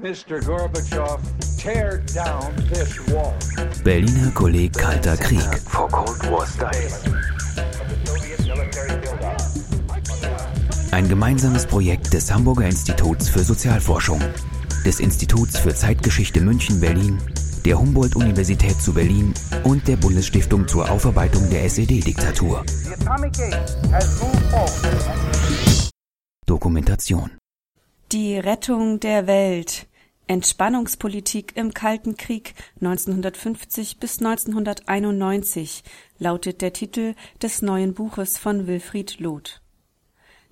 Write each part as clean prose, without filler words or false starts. Mr. Gorbachev, tear down this wall. Berliner Kolleg Kalter Krieg. For Cold War Style. Ein gemeinsames Projekt des Hamburger Instituts für Sozialforschung, des Instituts für Zeitgeschichte München-Berlin, der Humboldt-Universität zu Berlin und der Bundesstiftung zur Aufarbeitung der SED-Diktatur. Dokumentation. Die Rettung der Welt. Entspannungspolitik im Kalten Krieg 1950 bis 1991 lautet der Titel des neuen Buches von Wilfried Loth.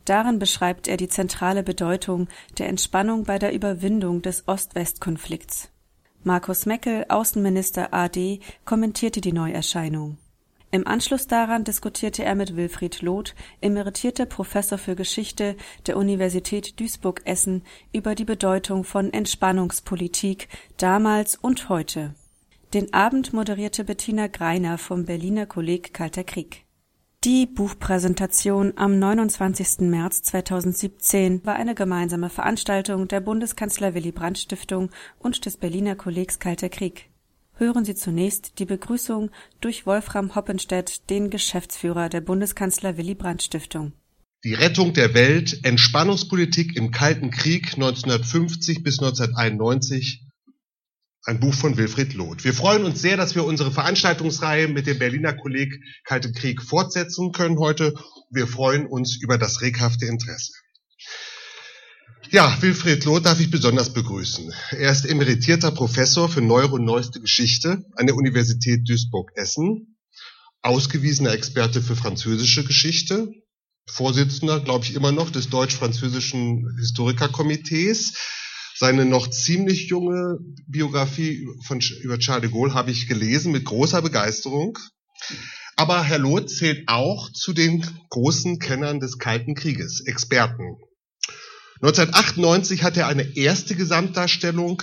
Darin beschreibt er die zentrale Bedeutung der Entspannung bei der Überwindung des Ost-West-Konflikts. Markus Meckel, Außenminister AD, kommentierte die Neuerscheinung. Im Anschluss daran diskutierte er mit Wilfried Loth, emeritierter Professor für Geschichte der Universität Duisburg-Essen, über die Bedeutung von Entspannungspolitik damals und heute. Den Abend moderierte Bettina Greiner vom Berliner Kolleg Kalter Krieg. Die Buchpräsentation am 29. März 2017 war eine gemeinsame Veranstaltung der Bundeskanzler-Willy-Brandt-Stiftung und des Berliner Kollegs Kalter Krieg. Hören Sie zunächst die Begrüßung durch Wolfram Hoppenstedt, den Geschäftsführer der Bundeskanzler-Willy-Brandt-Stiftung. Die Rettung der Welt, Entspannungspolitik im Kalten Krieg 1950 bis 1991. Ein Buch von Wilfried Loth. Wir freuen uns sehr, dass wir unsere Veranstaltungsreihe mit dem Berliner Kolleg Kalten Krieg fortsetzen können heute. Wir freuen uns über das reghafte Interesse. Ja, Wilfried Loth darf ich besonders begrüßen. Er ist emeritierter Professor für Neuere und Neueste Geschichte an der Universität Duisburg-Essen, ausgewiesener Experte für französische Geschichte, Vorsitzender, glaube ich, immer noch des Deutsch-Französischen Historikerkomitees. Seine noch ziemlich junge Biografie über Charles de Gaulle habe ich gelesen mit großer Begeisterung. Aber Herr Loth zählt auch zu den großen Kennern des Kalten Krieges, Experten. 1998 hat er eine erste Gesamtdarstellung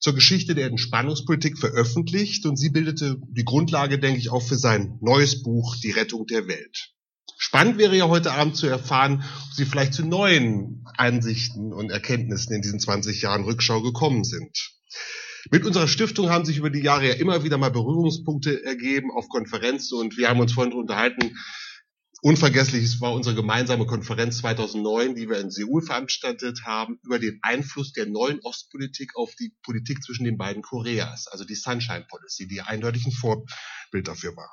zur Geschichte der Entspannungspolitik veröffentlicht und sie bildete die Grundlage, denke ich, auch für sein neues Buch Die Rettung der Welt. Spannend wäre ja heute Abend zu erfahren, ob Sie vielleicht zu neuen Einsichten und Erkenntnissen in diesen 20 Jahren Rückschau gekommen sind. Mit unserer Stiftung haben sich über die Jahre ja immer wieder mal Berührungspunkte ergeben auf Konferenzen und wir haben uns vorhin unterhalten. Unvergesslich war unsere gemeinsame Konferenz 2009, die wir in Seoul veranstaltet haben, über den Einfluss der neuen Ostpolitik auf die Politik zwischen den beiden Koreas, also die Sunshine Policy, die eindeutig ein Vorbild dafür war.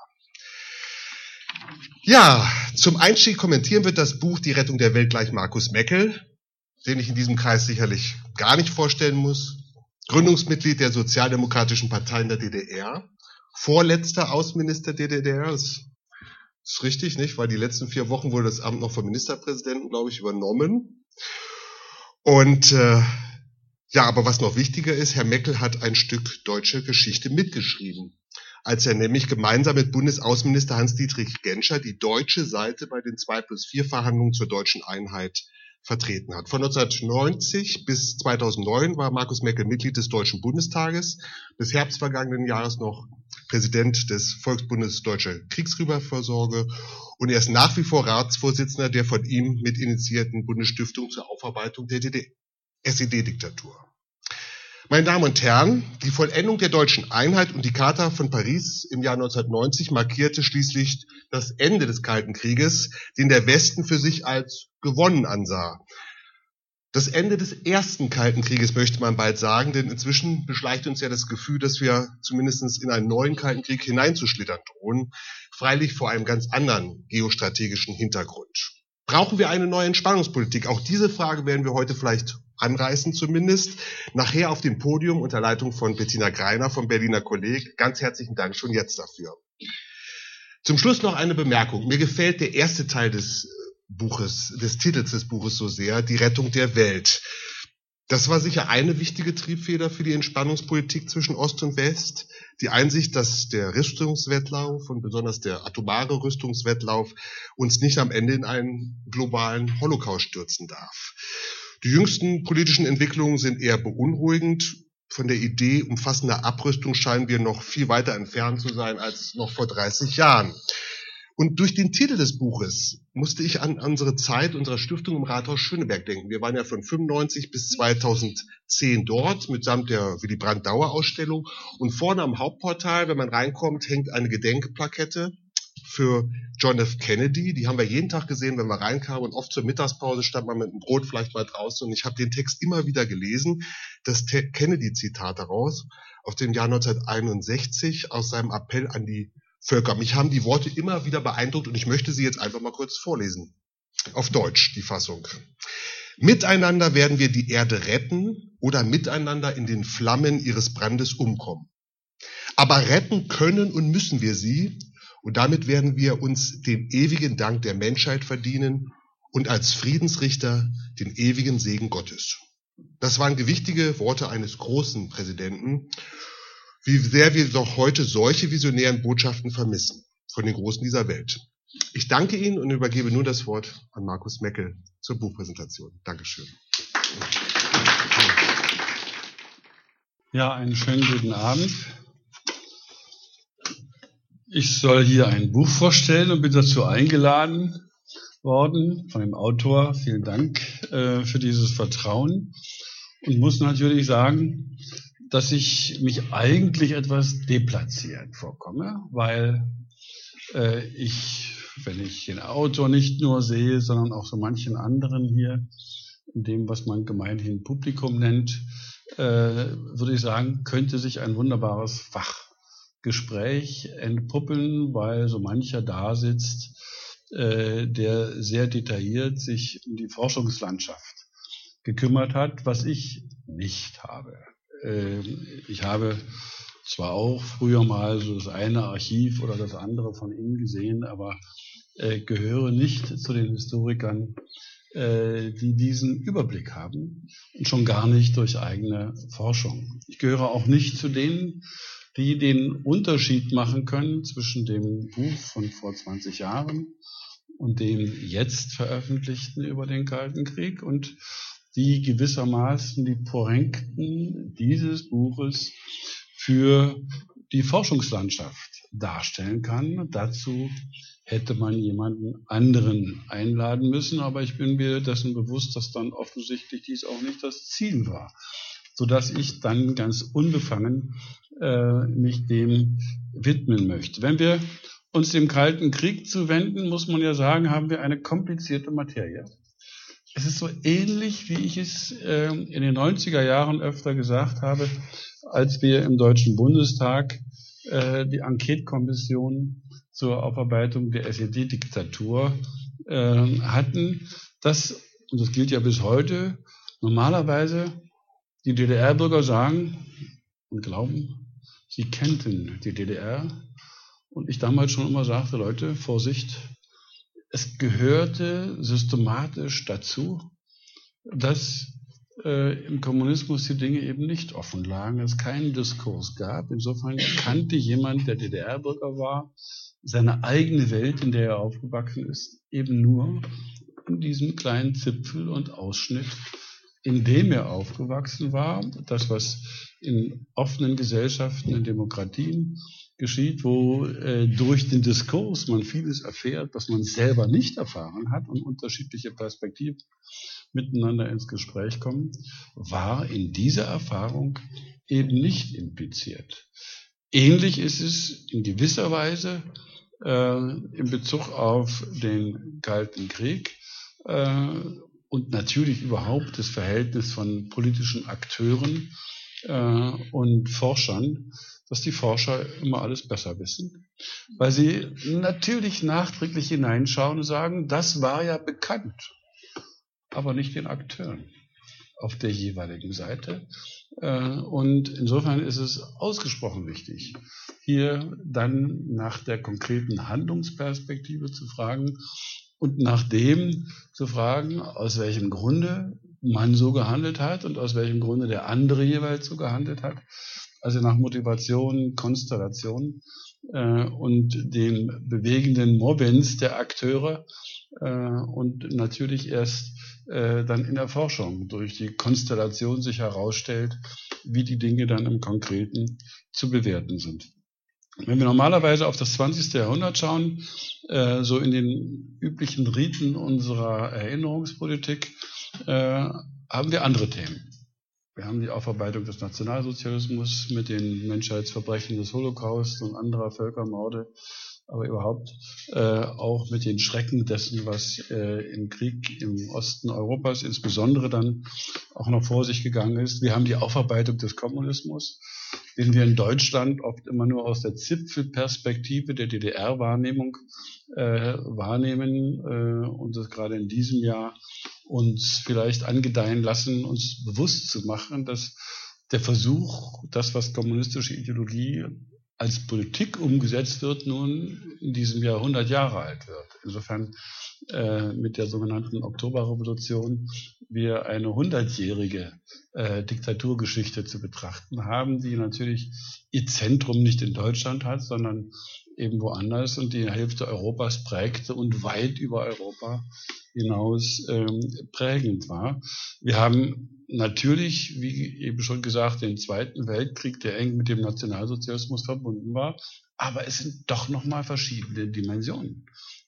Ja, zum Einstieg kommentieren wird das Buch Die Rettung der Welt gleich Markus Meckel, den ich in diesem Kreis sicherlich gar nicht vorstellen muss, Gründungsmitglied der Sozialdemokratischen Partei in der DDR, vorletzter Außenminister der DDR, das ist richtig, nicht? Weil die letzten 4 Wochen wurde das Amt noch vom Ministerpräsidenten, glaube ich, übernommen. Und ja, aber was noch wichtiger ist, Herr Meckel hat ein Stück deutsche Geschichte mitgeschrieben, als er nämlich gemeinsam mit Bundesaußenminister Hans-Dietrich Genscher die deutsche Seite bei den 2+4-Verhandlungen zur deutschen Einheit vertreten hat. Von 1990 bis 2009 war Markus Meckel Mitglied des Deutschen Bundestages, bis Herbst vergangenen Jahres noch Präsident des Volksbundes Deutsche Kriegsgräberfürsorge und er ist nach wie vor Ratsvorsitzender der von ihm mit initiierten Bundesstiftung zur Aufarbeitung der SED-Diktatur. Meine Damen und Herren, die Vollendung der deutschen Einheit und die Charta von Paris im Jahr 1990 markierte schließlich das Ende des Kalten Krieges, den der Westen für sich als gewonnen ansah. Das Ende des ersten Kalten Krieges möchte man bald sagen, denn inzwischen beschleicht uns ja das Gefühl, dass wir zumindest in einen neuen Kalten Krieg hineinzuschlittern drohen, freilich vor einem ganz anderen geostrategischen Hintergrund. Brauchen wir eine neue Entspannungspolitik? Auch diese Frage werden wir heute vielleicht anreißen zumindest. Nachher auf dem Podium unter Leitung von Bettina Greiner vom Berliner Kolleg. Ganz herzlichen Dank schon jetzt dafür. Zum Schluss noch eine Bemerkung. Mir gefällt der erste Teil des Titels des Buches so sehr, die Rettung der Welt. Das war sicher eine wichtige Triebfeder für die Entspannungspolitik zwischen Ost und West. Die Einsicht, dass der Rüstungswettlauf und besonders der atomare Rüstungswettlauf uns nicht am Ende in einen globalen Holocaust stürzen darf. Die jüngsten politischen Entwicklungen sind eher beunruhigend. Von der Idee umfassender Abrüstung scheinen wir noch viel weiter entfernt zu sein als noch vor 30 Jahren. Und durch den Titel des Buches musste ich an unsere Zeit unserer Stiftung im Rathaus Schöneberg denken. Wir waren ja von 95 bis 2010 dort, mitsamt der Willy Brandt-Dauerausstellung. Und vorne am Hauptportal, wenn man reinkommt, hängt eine Gedenkplakette für John F. Kennedy. Die haben wir jeden Tag gesehen, wenn wir reinkamen. Und oft zur Mittagspause stand man mit einem Brot vielleicht mal draußen. Und ich habe den Text immer wieder gelesen, das Kennedy-Zitat daraus, aus dem Jahr 1961, aus seinem Appell an die Völker. Mich haben die Worte immer wieder beeindruckt und ich möchte sie jetzt einfach mal kurz vorlesen. Auf Deutsch, die Fassung. Miteinander werden wir die Erde retten oder miteinander in den Flammen ihres Brandes umkommen. Aber retten können und müssen wir sie und damit werden wir uns den ewigen Dank der Menschheit verdienen und als Friedensrichter den ewigen Segen Gottes. Das waren gewichtige Worte eines großen Präsidenten. Wie sehr wir doch heute solche visionären Botschaften vermissen von den Großen dieser Welt. Ich danke Ihnen und übergebe nun das Wort an Markus Meckel zur Buchpräsentation. Dankeschön. Ja, einen schönen guten Abend. Ich soll hier ein Buch vorstellen und bin dazu eingeladen worden von dem Autor. Vielen Dank für dieses Vertrauen und muss natürlich sagen, dass ich mich eigentlich etwas deplatziert vorkomme, weil ich, wenn ich den Autor nicht nur sehe, sondern auch so manchen anderen hier, in dem, was man gemeinhin Publikum nennt, würde ich sagen, könnte sich ein wunderbares Fachgespräch entpuppen, weil so mancher da sitzt, der sehr detailliert sich um die Forschungslandschaft gekümmert hat, was ich nicht habe. Ich habe zwar auch früher mal so das eine Archiv oder das andere von Ihnen gesehen, aber gehöre nicht zu den Historikern, die diesen Überblick haben und schon gar nicht durch eigene Forschung. Ich gehöre auch nicht zu denen, die den Unterschied machen können zwischen dem Buch von vor 20 Jahren und dem jetzt veröffentlichten über den Kalten Krieg und die gewissermaßen die Pointen dieses Buches für die Forschungslandschaft darstellen kann. Dazu hätte man jemanden anderen einladen müssen, aber ich bin mir dessen bewusst, dass dann offensichtlich dies auch nicht das Ziel war, sodass ich dann ganz unbefangen mich dem widmen möchte. Wenn wir uns dem Kalten Krieg zuwenden, muss man ja sagen, haben wir eine komplizierte Materie. Es ist so ähnlich, wie ich es in den 90er Jahren öfter gesagt habe, als wir im Deutschen Bundestag die Enquetekommission zur Aufarbeitung der SED-Diktatur hatten, dass, und das gilt ja bis heute, normalerweise die DDR-Bürger sagen und glauben, sie kennten die DDR. Und ich damals schon immer sagte, Leute, Vorsicht, es gehörte systematisch dazu, dass im Kommunismus die Dinge eben nicht offen lagen, es keinen Diskurs gab. Insofern kannte jemand, der DDR-Bürger war, seine eigene Welt, in der er aufgewachsen ist, eben nur in diesem kleinen Zipfel und Ausschnitt, in dem er aufgewachsen war. Das, was in offenen Gesellschaften, in Demokratien geschieht, wo durch den Diskurs man vieles erfährt, was man selber nicht erfahren hat und unterschiedliche Perspektiven miteinander ins Gespräch kommen, war in dieser Erfahrung eben nicht impliziert. Ähnlich ist es in gewisser Weise in Bezug auf den Kalten Krieg und natürlich überhaupt das Verhältnis von politischen Akteuren und Forschern, dass die Forscher immer alles besser wissen, weil sie natürlich nachträglich hineinschauen und sagen, das war ja bekannt, aber nicht den Akteuren auf der jeweiligen Seite. Und insofern ist es ausgesprochen wichtig, hier dann nach der konkreten Handlungsperspektive zu fragen und nach dem zu fragen, aus welchem Grunde man so gehandelt hat und aus welchem Grunde der andere jeweils so gehandelt hat. Also nach Motivation, Konstellation und den bewegenden Movens der Akteure und natürlich erst dann in der Forschung durch die Konstellation sich herausstellt, wie die Dinge dann im Konkreten zu bewerten sind. Wenn wir normalerweise auf das 20. Jahrhundert schauen, so in den üblichen Riten unserer Erinnerungspolitik, haben wir andere Themen. Wir haben die Aufarbeitung des Nationalsozialismus mit den Menschheitsverbrechen des Holocaust und anderer Völkermorde, aber überhaupt auch mit den Schrecken dessen, was im Krieg im Osten Europas insbesondere dann auch noch vor sich gegangen ist. Wir haben die Aufarbeitung des Kommunismus, den wir in Deutschland oft immer nur aus der Zipfelperspektive der DDR-Wahrnehmung wahrnehmen und das gerade in diesem Jahr uns vielleicht angedeihen lassen, uns bewusst zu machen, dass der Versuch, das, was kommunistische Ideologie als Politik umgesetzt wird, nun in diesem Jahr 100 Jahre alt wird. Insofern mit der sogenannten Oktoberrevolution wir eine 100-jährige Diktaturgeschichte zu betrachten haben, die natürlich ihr Zentrum nicht in Deutschland hat, sondern eben woanders und die Hälfte Europas prägte und weit über Europa hinaus prägend war. Wir haben natürlich, wie eben schon gesagt, den Zweiten Weltkrieg, der eng mit dem Nationalsozialismus verbunden war, aber es sind doch nochmal verschiedene Dimensionen.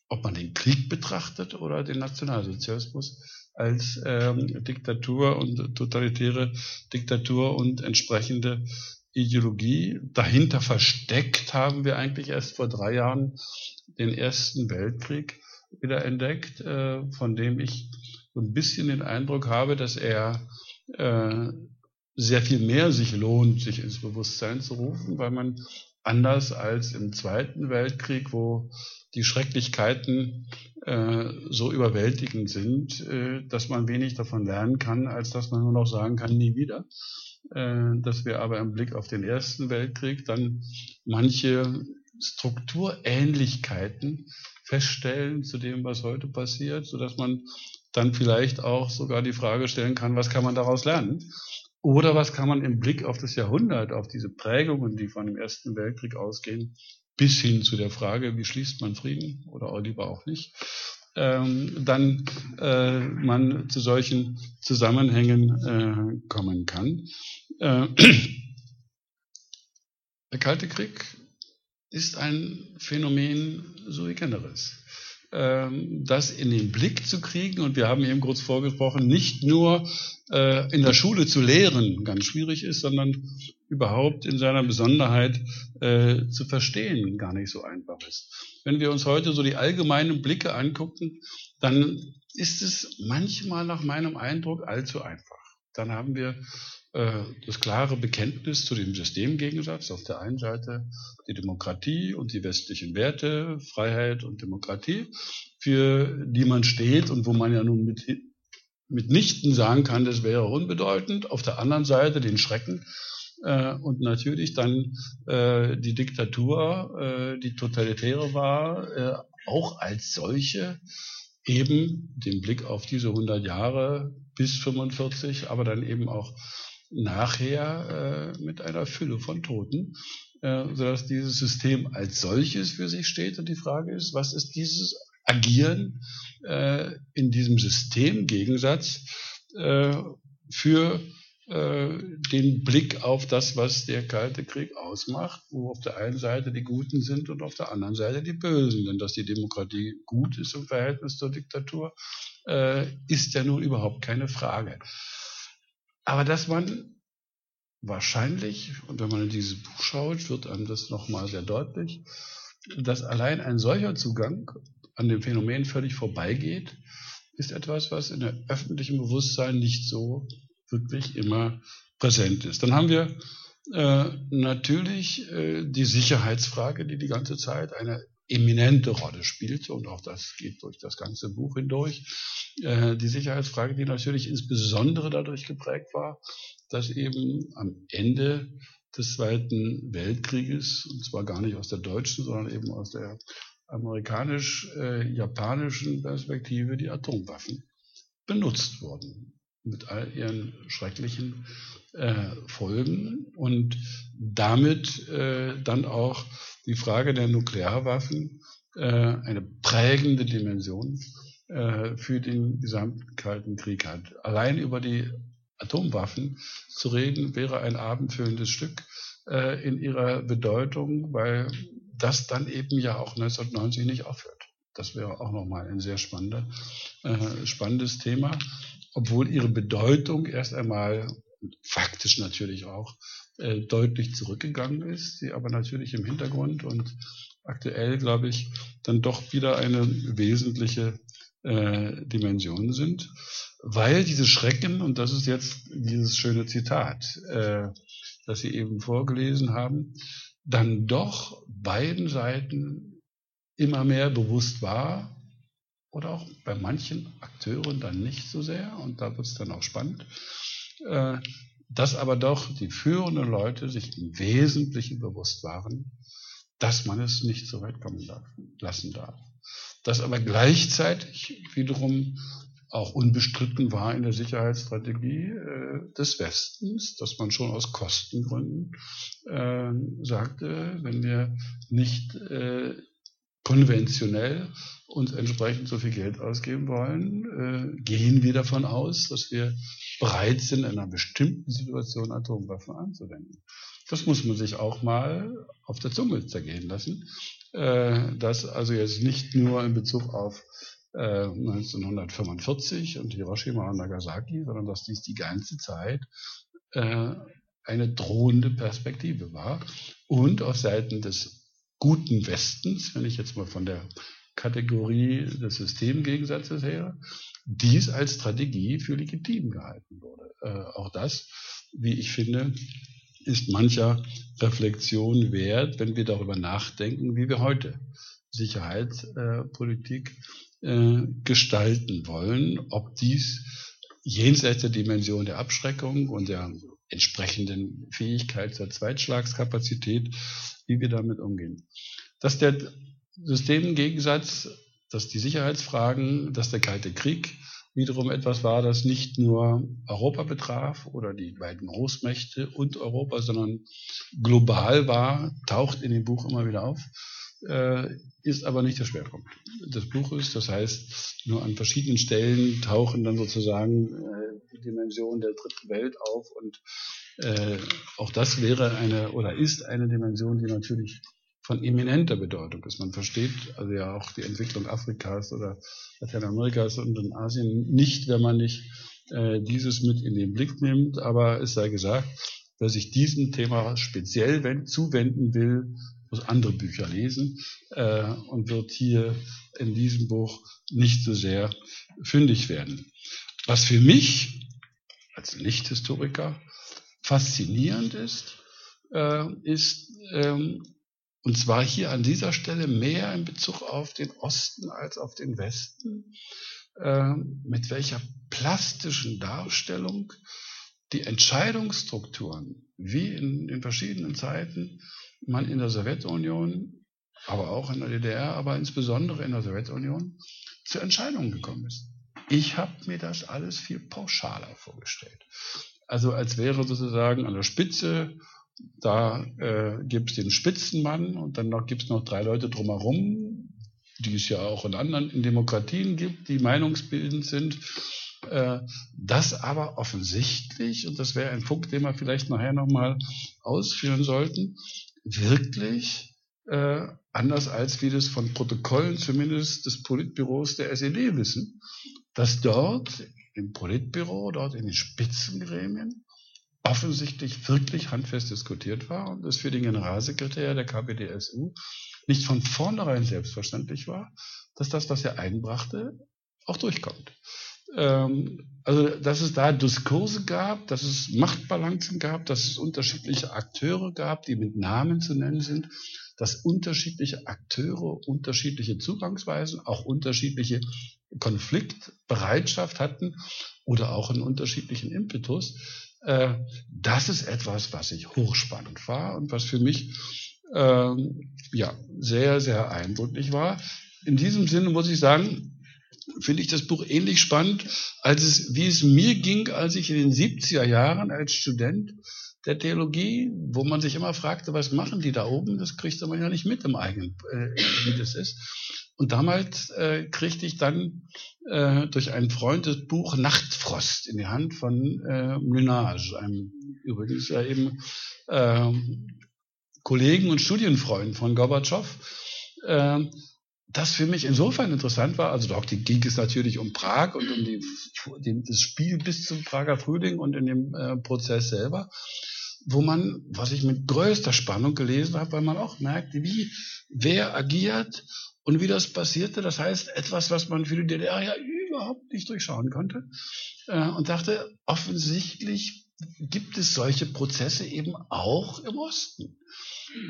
Ob man den Krieg betrachtet oder den Nationalsozialismus als Diktatur und totalitäre Diktatur und entsprechende Ideologie. Dahinter versteckt haben wir eigentlich erst vor 3 Jahren den Ersten Weltkrieg wieder entdeckt, von dem ich so ein bisschen den Eindruck habe, dass er sehr viel mehr sich lohnt, sich ins Bewusstsein zu rufen, weil man anders als im Zweiten Weltkrieg, wo die Schrecklichkeiten so überwältigend sind, dass man wenig davon lernen kann, als dass man nur noch sagen kann, nie wieder. Dass wir aber im Blick auf den Ersten Weltkrieg dann manche Strukturähnlichkeiten feststellen zu dem, was heute passiert, sodass man dann vielleicht auch sogar die Frage stellen kann, was kann man daraus lernen? Oder was kann man im Blick auf das Jahrhundert, auf diese Prägungen, die von dem Ersten Weltkrieg ausgehen, bis hin zu der Frage, wie schließt man Frieden oder lieber auch nicht, dann man zu solchen Zusammenhängen kommen kann. Der Kalte Krieg ist ein Phänomen sui generis. Das in den Blick zu kriegen, und wir haben eben kurz vorgesprochen, nicht nur in der Schule zu lehren, ganz schwierig ist, sondern überhaupt in seiner Besonderheit zu verstehen, gar nicht so einfach ist. Wenn wir uns heute so die allgemeinen Blicke angucken, dann ist es manchmal nach meinem Eindruck allzu einfach. Dann haben wir das klare Bekenntnis zu dem Systemgegensatz. Auf der einen Seite die Demokratie und die westlichen Werte, Freiheit und Demokratie, für die man steht und wo man ja nun mitnichten sagen kann, das wäre unbedeutend. Auf der anderen Seite den Schrecken und natürlich dann die Diktatur, die totalitäre war, auch als solche eben den Blick auf diese 100 Jahre bis 45, aber dann eben auch nachher mit einer Fülle von Toten, sodass dieses System als solches für sich steht. Und die Frage ist, was ist dieses Agieren in diesem Systemgegensatz für den Blick auf das, was der Kalte Krieg ausmacht, wo auf der einen Seite die Guten sind und auf der anderen Seite die Bösen. Denn dass die Demokratie gut ist im Verhältnis zur Diktatur, ist ja nun überhaupt keine Frage. Aber dass man wahrscheinlich, und wenn man in dieses Buch schaut, wird einem das nochmal sehr deutlich, dass allein ein solcher Zugang an dem Phänomen völlig vorbeigeht, ist etwas, was in der öffentlichen Bewusstsein nicht so wirklich immer präsent ist. Dann haben wir natürlich die Sicherheitsfrage, die ganze Zeit eine eminente Rolle spielte, und auch das geht durch das ganze Buch hindurch. Die Sicherheitsfrage, die natürlich insbesondere dadurch geprägt war, dass eben am Ende des Zweiten Weltkrieges, und zwar gar nicht aus der deutschen, sondern eben aus der amerikanisch-japanischen Perspektive, die Atomwaffen benutzt wurden, mit all ihren schrecklichen Folgen und damit dann auch die Frage der Nuklearwaffen eine prägende Dimension für den gesamten Kalten Krieg hat. Allein über die Atomwaffen zu reden, wäre ein abendfüllendes Stück, in ihrer Bedeutung, weil das dann eben ja auch 1990 nicht aufhört. Das wäre auch nochmal ein sehr spannendes Thema, obwohl ihre Bedeutung erst einmal faktisch natürlich auch deutlich zurückgegangen ist, sie aber natürlich im Hintergrund und aktuell, glaube ich, dann doch wieder eine wesentliche Dimension sind, weil diese Schrecken, und das ist jetzt dieses schöne Zitat, das Sie eben vorgelesen haben, dann doch beiden Seiten immer mehr bewusst war oder auch bei manchen Akteuren dann nicht so sehr, und da wird es dann auch spannend, dass aber doch die führenden Leute sich im Wesentlichen bewusst waren, dass man es nicht so weit kommen lassen darf. Das aber gleichzeitig wiederum auch unbestritten war in der Sicherheitsstrategie des Westens, dass man schon aus Kostengründen sagte, wenn wir nicht konventionell uns entsprechend so viel Geld ausgeben wollen, gehen wir davon aus, dass wir bereit sind, in einer bestimmten Situation Atomwaffen anzuwenden. Das muss man sich auch mal auf der Zunge zergehen lassen, dass also jetzt nicht nur in Bezug auf 1945 und Hiroshima und Nagasaki, sondern dass dies die ganze Zeit eine drohende Perspektive war. Und auf Seiten des guten Westens, wenn ich jetzt mal von der Kategorie des Systemgegensatzes her, dies als Strategie für legitim gehalten wurde. Auch das, wie ich finde, ist mancher Reflexion wert, wenn wir darüber nachdenken, wie wir heute Sicherheitspolitik gestalten wollen, ob dies jenseits der Dimension der Abschreckung und der entsprechenden Fähigkeit zur Zweitschlagskapazität, wie wir damit umgehen. Dass der Systemgegensatz, dass die Sicherheitsfragen, dass der Kalte Krieg wiederum etwas war, das nicht nur Europa betraf oder die beiden Großmächte und Europa, sondern global war, taucht in dem Buch immer wieder auf, ist aber nicht der Schwerpunkt des Buches. Das heißt, nur an verschiedenen Stellen tauchen dann sozusagen die Dimensionen der dritten Welt auf, und auch das wäre eine oder ist eine Dimension, die natürlich von eminenter Bedeutung ist. Man versteht also ja auch die Entwicklung Afrikas oder Lateinamerikas und in Asien nicht, wenn man nicht dieses mit in den Blick nimmt. Aber es sei gesagt, wer sich diesem Thema speziell zuwenden will, muss andere Bücher lesen und wird hier in diesem Buch nicht so sehr fündig werden. Was für mich als Nicht-Historiker faszinierend ist, und zwar hier an dieser Stelle mehr in Bezug auf den Osten als auf den Westen, mit welcher plastischen Darstellung die Entscheidungsstrukturen, wie in verschiedenen Zeiten man in der Sowjetunion, aber auch in der DDR, aber insbesondere in der Sowjetunion, zu Entscheidungen gekommen ist. Ich habe mir das alles viel pauschaler vorgestellt. Also als wäre sozusagen an der Spitze, da gibt es den Spitzenmann und dann gibt es noch drei Leute drumherum, die es ja auch in anderen Demokratien gibt, die meinungsbildend sind. Das aber offensichtlich, und das wäre ein Punkt, den wir vielleicht nachher nochmal ausführen sollten, wirklich anders als wir das von Protokollen zumindest des Politbüros der SED wissen, dass dort im Politbüro, dort in den Spitzengremien offensichtlich wirklich handfest diskutiert war und es für den Generalsekretär der KPdSU nicht von vornherein selbstverständlich war, dass das, was er einbrachte, auch durchkommt. Also, dass es da Diskurse gab, dass es Machtbalancen gab, dass es unterschiedliche Akteure gab, die mit Namen zu nennen sind, dass unterschiedliche Akteure unterschiedliche Zugangsweisen, auch unterschiedliche Konfliktbereitschaft hatten oder auch einen unterschiedlichen Impetus. Das ist etwas, was ich hochspannend war und was für mich ja sehr, sehr eindrücklich war. In diesem Sinne muss ich sagen, finde ich das Buch ähnlich spannend, wie es mir ging, als ich in den 70er Jahren als Student der Theologie, wo man sich immer fragte, was machen die da oben? Das kriegt man ja nicht mit im eigenen, wie das ist. Und damals kriegte ich dann durch einen Freund das Buch Nachtfrost in die Hand von Ménage, einem übrigens eben Kollegen und Studienfreunden von Gorbatschow, das für mich insofern interessant war, also da ging es natürlich um Prag und um das Spiel bis zum Prager Frühling und in dem Prozess selber, wo man, was ich mit größter Spannung gelesen habe, weil man auch merkt, wie wer agiert und wie das passierte. Das heißt, etwas, was man für die DDR ja überhaupt nicht durchschauen konnte und dachte, offensichtlich gibt es solche Prozesse eben auch im Osten.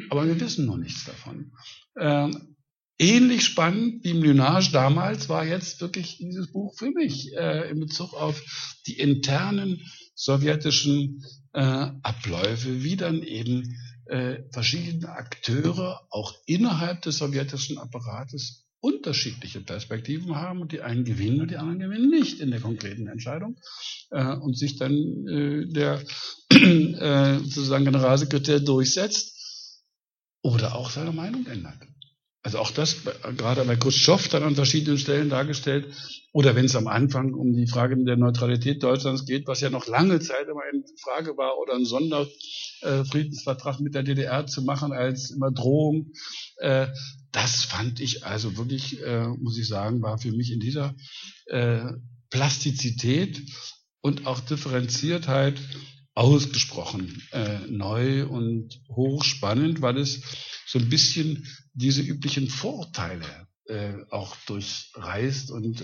Aber wir wissen noch nichts davon. Ähnlich spannend wie Mlynarz damals war jetzt wirklich dieses Buch für mich in Bezug auf die internen sowjetischen Abläufe, wie dann eben verschiedene Akteure auch innerhalb des sowjetischen Apparates unterschiedliche Perspektiven haben und die einen gewinnen und die anderen gewinnen nicht in der konkreten Entscheidung und sich dann der sozusagen Generalsekretär durchsetzt oder auch seine Meinung ändert. Also auch das, gerade bei Chruschtschow dann an verschiedenen Stellen dargestellt, oder wenn es am Anfang um die Frage der Neutralität Deutschlands geht, was ja noch lange Zeit immer eine Frage war, oder einen Sonderfriedensvertrag mit der DDR zu machen als immer Drohung, das fand ich also wirklich, muss ich sagen, war für mich in dieser Plastizität und auch Differenziertheit ausgesprochen neu und hochspannend, weil es so ein bisschen diese üblichen Vorurteile auch durchreißt und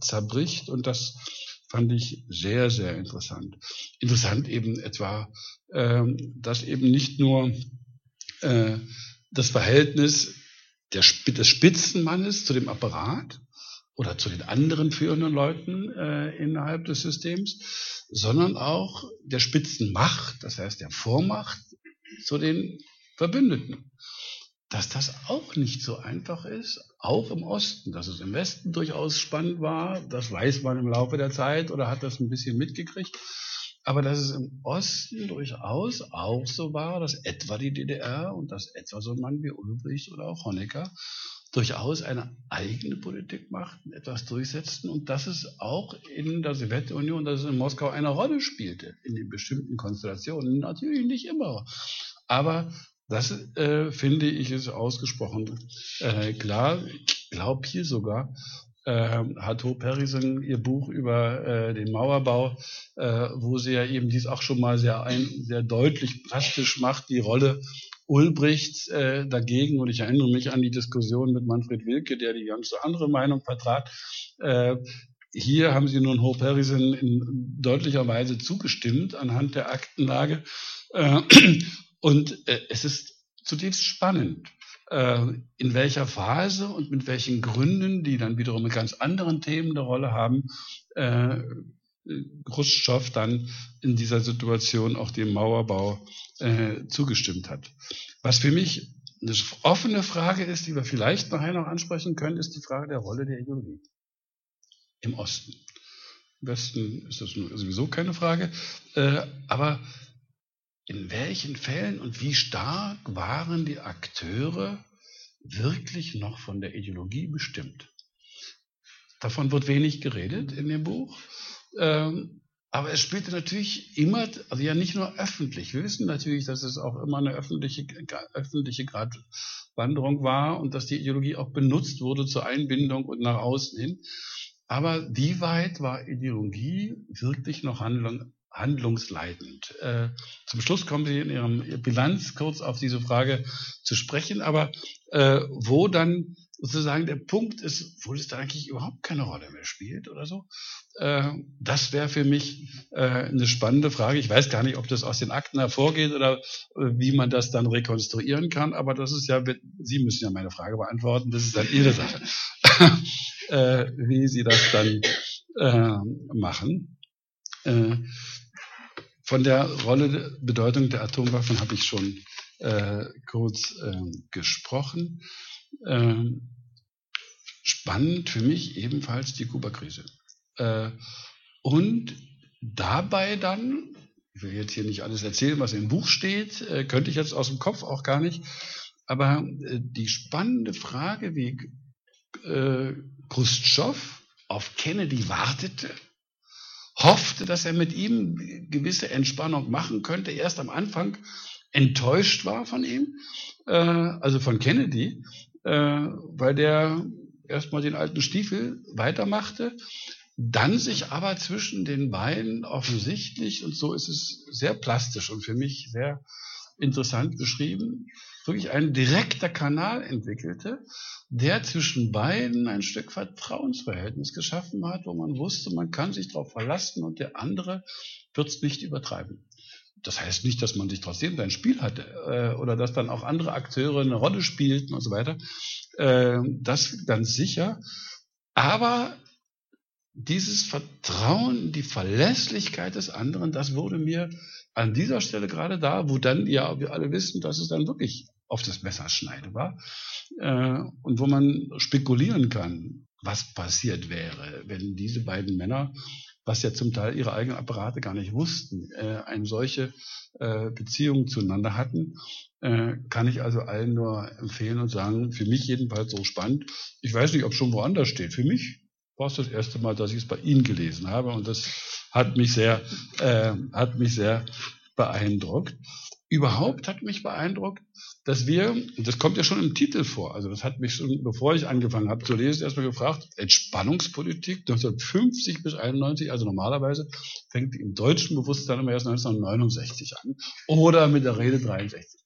zerbricht. Und das fand ich sehr, sehr interessant. Interessant eben etwa, dass eben nicht nur das Verhältnis des Spitzenmannes zu dem Apparat oder zu den anderen führenden Leuten innerhalb des Systems, sondern auch der Spitzenmacht, das heißt der Vormacht zu den Verbündeten. Dass das auch nicht so einfach ist, auch im Osten, dass es im Westen durchaus spannend war, das weiß man im Laufe der Zeit oder hat das ein bisschen mitgekriegt, aber dass es im Osten durchaus auch so war, dass etwa die DDR und dass etwa so ein Mann wie Ulbricht oder auch Honecker durchaus eine eigene Politik machten, etwas durchsetzten und dass es auch in der Sowjetunion, dass es in Moskau eine Rolle spielte, in den bestimmten Konstellationen, natürlich nicht immer, aber das finde ich ist ausgesprochen klar. Ich glaube hier sogar hat Hope Harrison ihr Buch über den Mauerbau, wo sie ja eben dies auch schon mal sehr deutlich plastisch macht, die Rolle Ulbrichts dagegen. Und ich erinnere mich an die Diskussion mit Manfred Wilke, der die ganz andere Meinung vertrat. Hier haben sie nun Hope Harrison in deutlicher Weise zugestimmt anhand der Aktenlage. Und es ist zutiefst spannend, in welcher Phase und mit welchen Gründen, die dann wiederum mit ganz anderen Themen eine Rolle haben, Chruschtschow dann in dieser Situation auch dem Mauerbau zugestimmt hat. Was für mich eine offene Frage ist, die wir vielleicht nachher noch ansprechen können, ist die Frage der Rolle der Ideologie im Osten. Im Westen ist das sowieso keine Frage, aber in welchen Fällen und wie stark waren die Akteure wirklich noch von der Ideologie bestimmt? Davon wird wenig geredet in dem Buch. Aber es spielte natürlich immer, also ja nicht nur öffentlich. Wir wissen natürlich, dass es auch immer eine öffentliche Gratwanderung war und dass die Ideologie auch benutzt wurde zur Einbindung und nach außen hin. Aber wie weit war Ideologie wirklich noch handlungsleitend? Zum Schluss kommen Sie in Ihrem Bilanz kurz auf diese Frage zu sprechen, aber wo dann sozusagen der Punkt ist, wo es da eigentlich überhaupt keine Rolle mehr spielt oder so, das wäre für mich eine spannende Frage. Ich weiß gar nicht, ob das aus den Akten hervorgeht oder wie man das dann rekonstruieren kann, aber das ist ja, Sie müssen ja meine Frage beantworten, das ist dann Ihre Sache, wie Sie das dann machen. Von der Rolle, Bedeutung der Atomwaffen habe ich schon kurz gesprochen. Spannend für mich ebenfalls die Kuba-Krise. Und dabei dann, ich will jetzt hier nicht alles erzählen, was im Buch steht, könnte ich jetzt aus dem Kopf auch gar nicht, aber die spannende Frage, wie Chruschtschow auf Kennedy wartete hoffte, dass er mit ihm gewisse Entspannung machen könnte, erst am Anfang enttäuscht war von ihm, also von Kennedy, weil der erstmal den alten Stiefel weitermachte, dann sich aber zwischen den beiden offensichtlich, und so ist es sehr plastisch und für mich sehr interessant beschrieben, wirklich ein direkter Kanal entwickelte, der zwischen beiden ein Stück Vertrauensverhältnis geschaffen hat, wo man wusste, man kann sich darauf verlassen und der andere wird es nicht übertreiben. Das heißt nicht, dass man sich trotzdem sein Spiel hatte oder dass dann auch andere Akteure eine Rolle spielten und so weiter. Das ganz sicher. Aber dieses Vertrauen, die Verlässlichkeit des anderen, das wurde mir an dieser Stelle gerade da, wo dann, ja, wir alle wissen, dass es dann wirklich auf das Messerschneide war und wo man spekulieren kann, was passiert wäre, wenn diese beiden Männer, was ja zum Teil ihre eigenen Apparate gar nicht wussten, eine solche Beziehung zueinander hatten, kann ich also allen nur empfehlen und sagen, für mich jedenfalls so spannend. Ich weiß nicht, ob es schon woanders steht. Für mich war es das erste Mal, dass ich es bei Ihnen gelesen habe und das hat mich sehr beeindruckt. Überhaupt hat mich beeindruckt, dass wir, und das kommt ja schon im Titel vor, also das hat mich schon, bevor ich angefangen habe zu lesen, erstmal gefragt, Entspannungspolitik 1950 bis 1991, also normalerweise fängt im deutschen Bewusstsein immer erst 1969 an oder mit der Rede 63.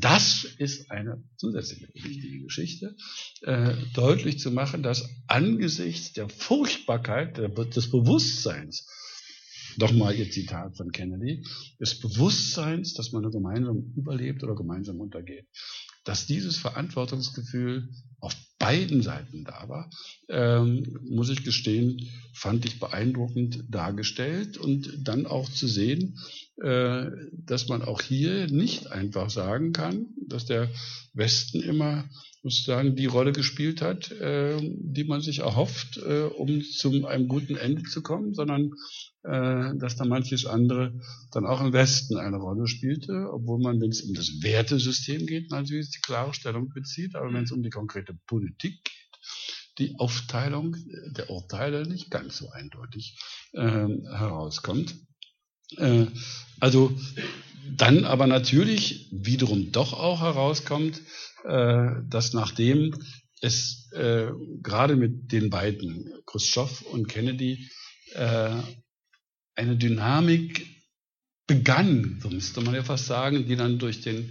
Das ist eine zusätzliche wichtige Geschichte, deutlich zu machen, dass angesichts der Furchtbarkeit des Bewusstseins, nochmal Ihr Zitat von Kennedy, des Bewusstseins, dass man gemeinsam überlebt oder gemeinsam untergeht, dass dieses Verantwortungsgefühl auf beiden Seiten da war, muss ich gestehen, fand ich beeindruckend dargestellt und dann auch zu sehen, dass man auch hier nicht einfach sagen kann, dass der Westen immer sozusagen die Rolle gespielt hat, die man sich erhofft, um zu einem guten Ende zu kommen, sondern dass da manches andere dann auch im Westen eine Rolle spielte, obwohl man, wenn es um das Wertesystem geht, natürlich die klare Stellung bezieht, aber wenn es um die konkrete Politik geht, die Aufteilung der Urteile nicht ganz so eindeutig herauskommt. Also dann aber natürlich wiederum doch auch herauskommt, dass nachdem es gerade mit den beiden, Chruschtschow und Kennedy, eine Dynamik begann, so müsste man ja fast sagen, die dann durch die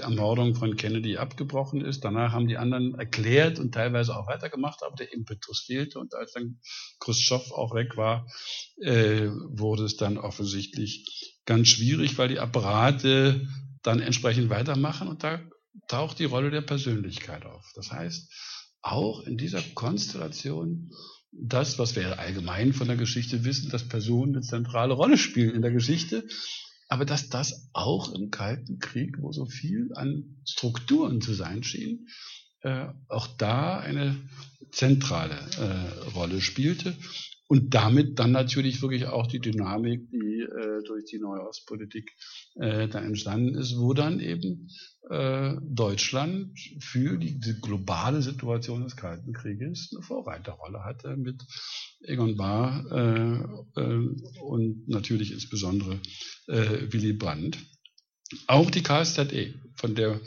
Ermordung von Kennedy abgebrochen ist. Danach haben die anderen erklärt und teilweise auch weitergemacht, aber der Impetus fehlte. Und als dann Chruschtschow auch weg war, wurde es dann offensichtlich ganz schwierig, weil die Apparate dann entsprechend weitermachen. Und da taucht die Rolle der Persönlichkeit auf. Das heißt, auch in dieser Konstellation das, was wir allgemein von der Geschichte wissen, dass Personen eine zentrale Rolle spielen in der Geschichte, aber dass das auch im Kalten Krieg, wo so viel an Strukturen zu sein schien, auch da eine zentrale Rolle spielte und damit dann natürlich wirklich auch die Dynamik, die durch die neue Ostpolitik da entstanden ist, wo dann eben Deutschland für die globale Situation des Kalten Krieges eine Vorreiterrolle hatte mit Egon Bahr und natürlich insbesondere Willy Brandt. Auch die KSZE, von der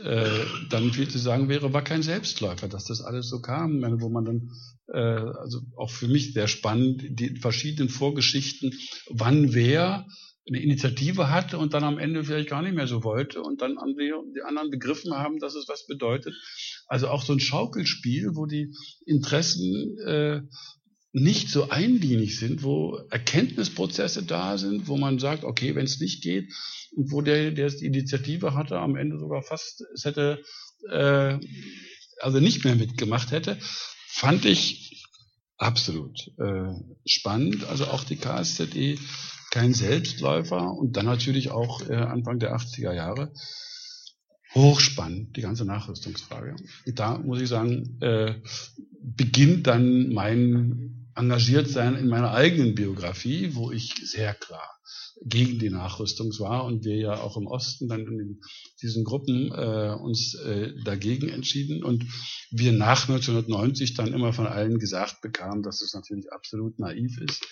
dann viel zu sagen wäre, war kein Selbstläufer, dass das alles so kam, wo man dann, also auch für mich sehr spannend, die verschiedenen Vorgeschichten, wann wer eine Initiative hatte und dann am Ende vielleicht gar nicht mehr so wollte und dann die anderen begriffen haben, dass es was bedeutet. Also auch so ein Schaukelspiel, wo die Interessen nicht so einlinig sind, wo Erkenntnisprozesse da sind, wo man sagt, okay, wenn es nicht geht, und wo der die Initiative hatte, am Ende sogar fast es hätte, also nicht mehr mitgemacht hätte, fand ich absolut spannend. Also auch die KSZE kein Selbstläufer und dann natürlich auch Anfang der 80er Jahre hochspannend, die ganze Nachrüstungsfrage. Und da muss ich sagen, beginnt dann mein Engagiertsein in meiner eigenen Biografie, wo ich sehr klar gegen die Nachrüstung war und wir ja auch im Osten dann in diesen Gruppen uns dagegen entschieden und wir nach 1990 dann immer von allen gesagt bekamen, dass es natürlich absolut naiv ist,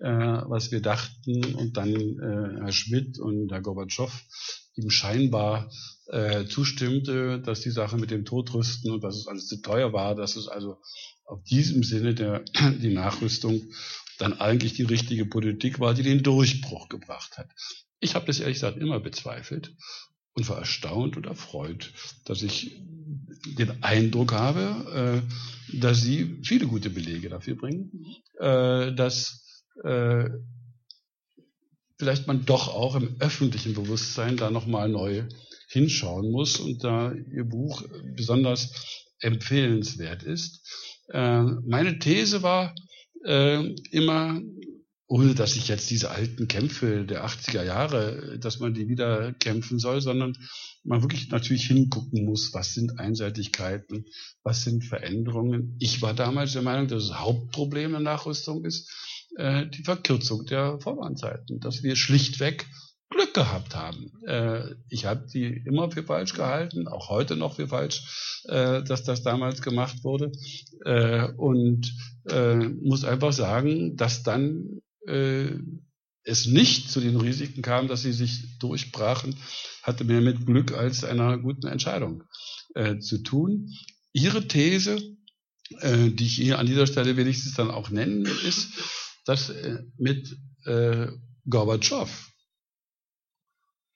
was wir dachten, und dann Herr Schmidt und Herr Gorbatschow ihm scheinbar zustimmte, dass die Sache mit dem Todrüsten und dass es alles zu teuer war, dass es also auf diesem Sinne die Nachrüstung dann eigentlich die richtige Politik war, die den Durchbruch gebracht hat. Ich habe das ehrlich gesagt immer bezweifelt und war erstaunt und erfreut, dass ich den Eindruck habe, dass Sie viele gute Belege dafür bringen, dass vielleicht man doch auch im öffentlichen Bewusstsein da nochmal neu hinschauen muss und da Ihr Buch besonders empfehlenswert ist. Meine These war immer, ohne dass ich jetzt diese alten Kämpfe der 80er Jahre, dass man die wieder kämpfen soll, sondern man wirklich natürlich hingucken muss, was sind Einseitigkeiten, was sind Veränderungen. Ich war damals der Meinung, dass das Hauptproblem der Nachrüstung ist, die Verkürzung der Vorwarnzeiten, dass wir schlichtweg Glück gehabt haben. Ich habe die immer für falsch gehalten, auch heute noch für falsch, dass das damals gemacht wurde, und muss einfach sagen, dass dann es nicht zu den Risiken kam, dass sie sich durchbrachen, hatte mehr mit Glück als einer guten Entscheidung zu tun. Ihre These, die ich hier an dieser Stelle wenigstens dann auch nennen, ist, dass mit Gorbatschow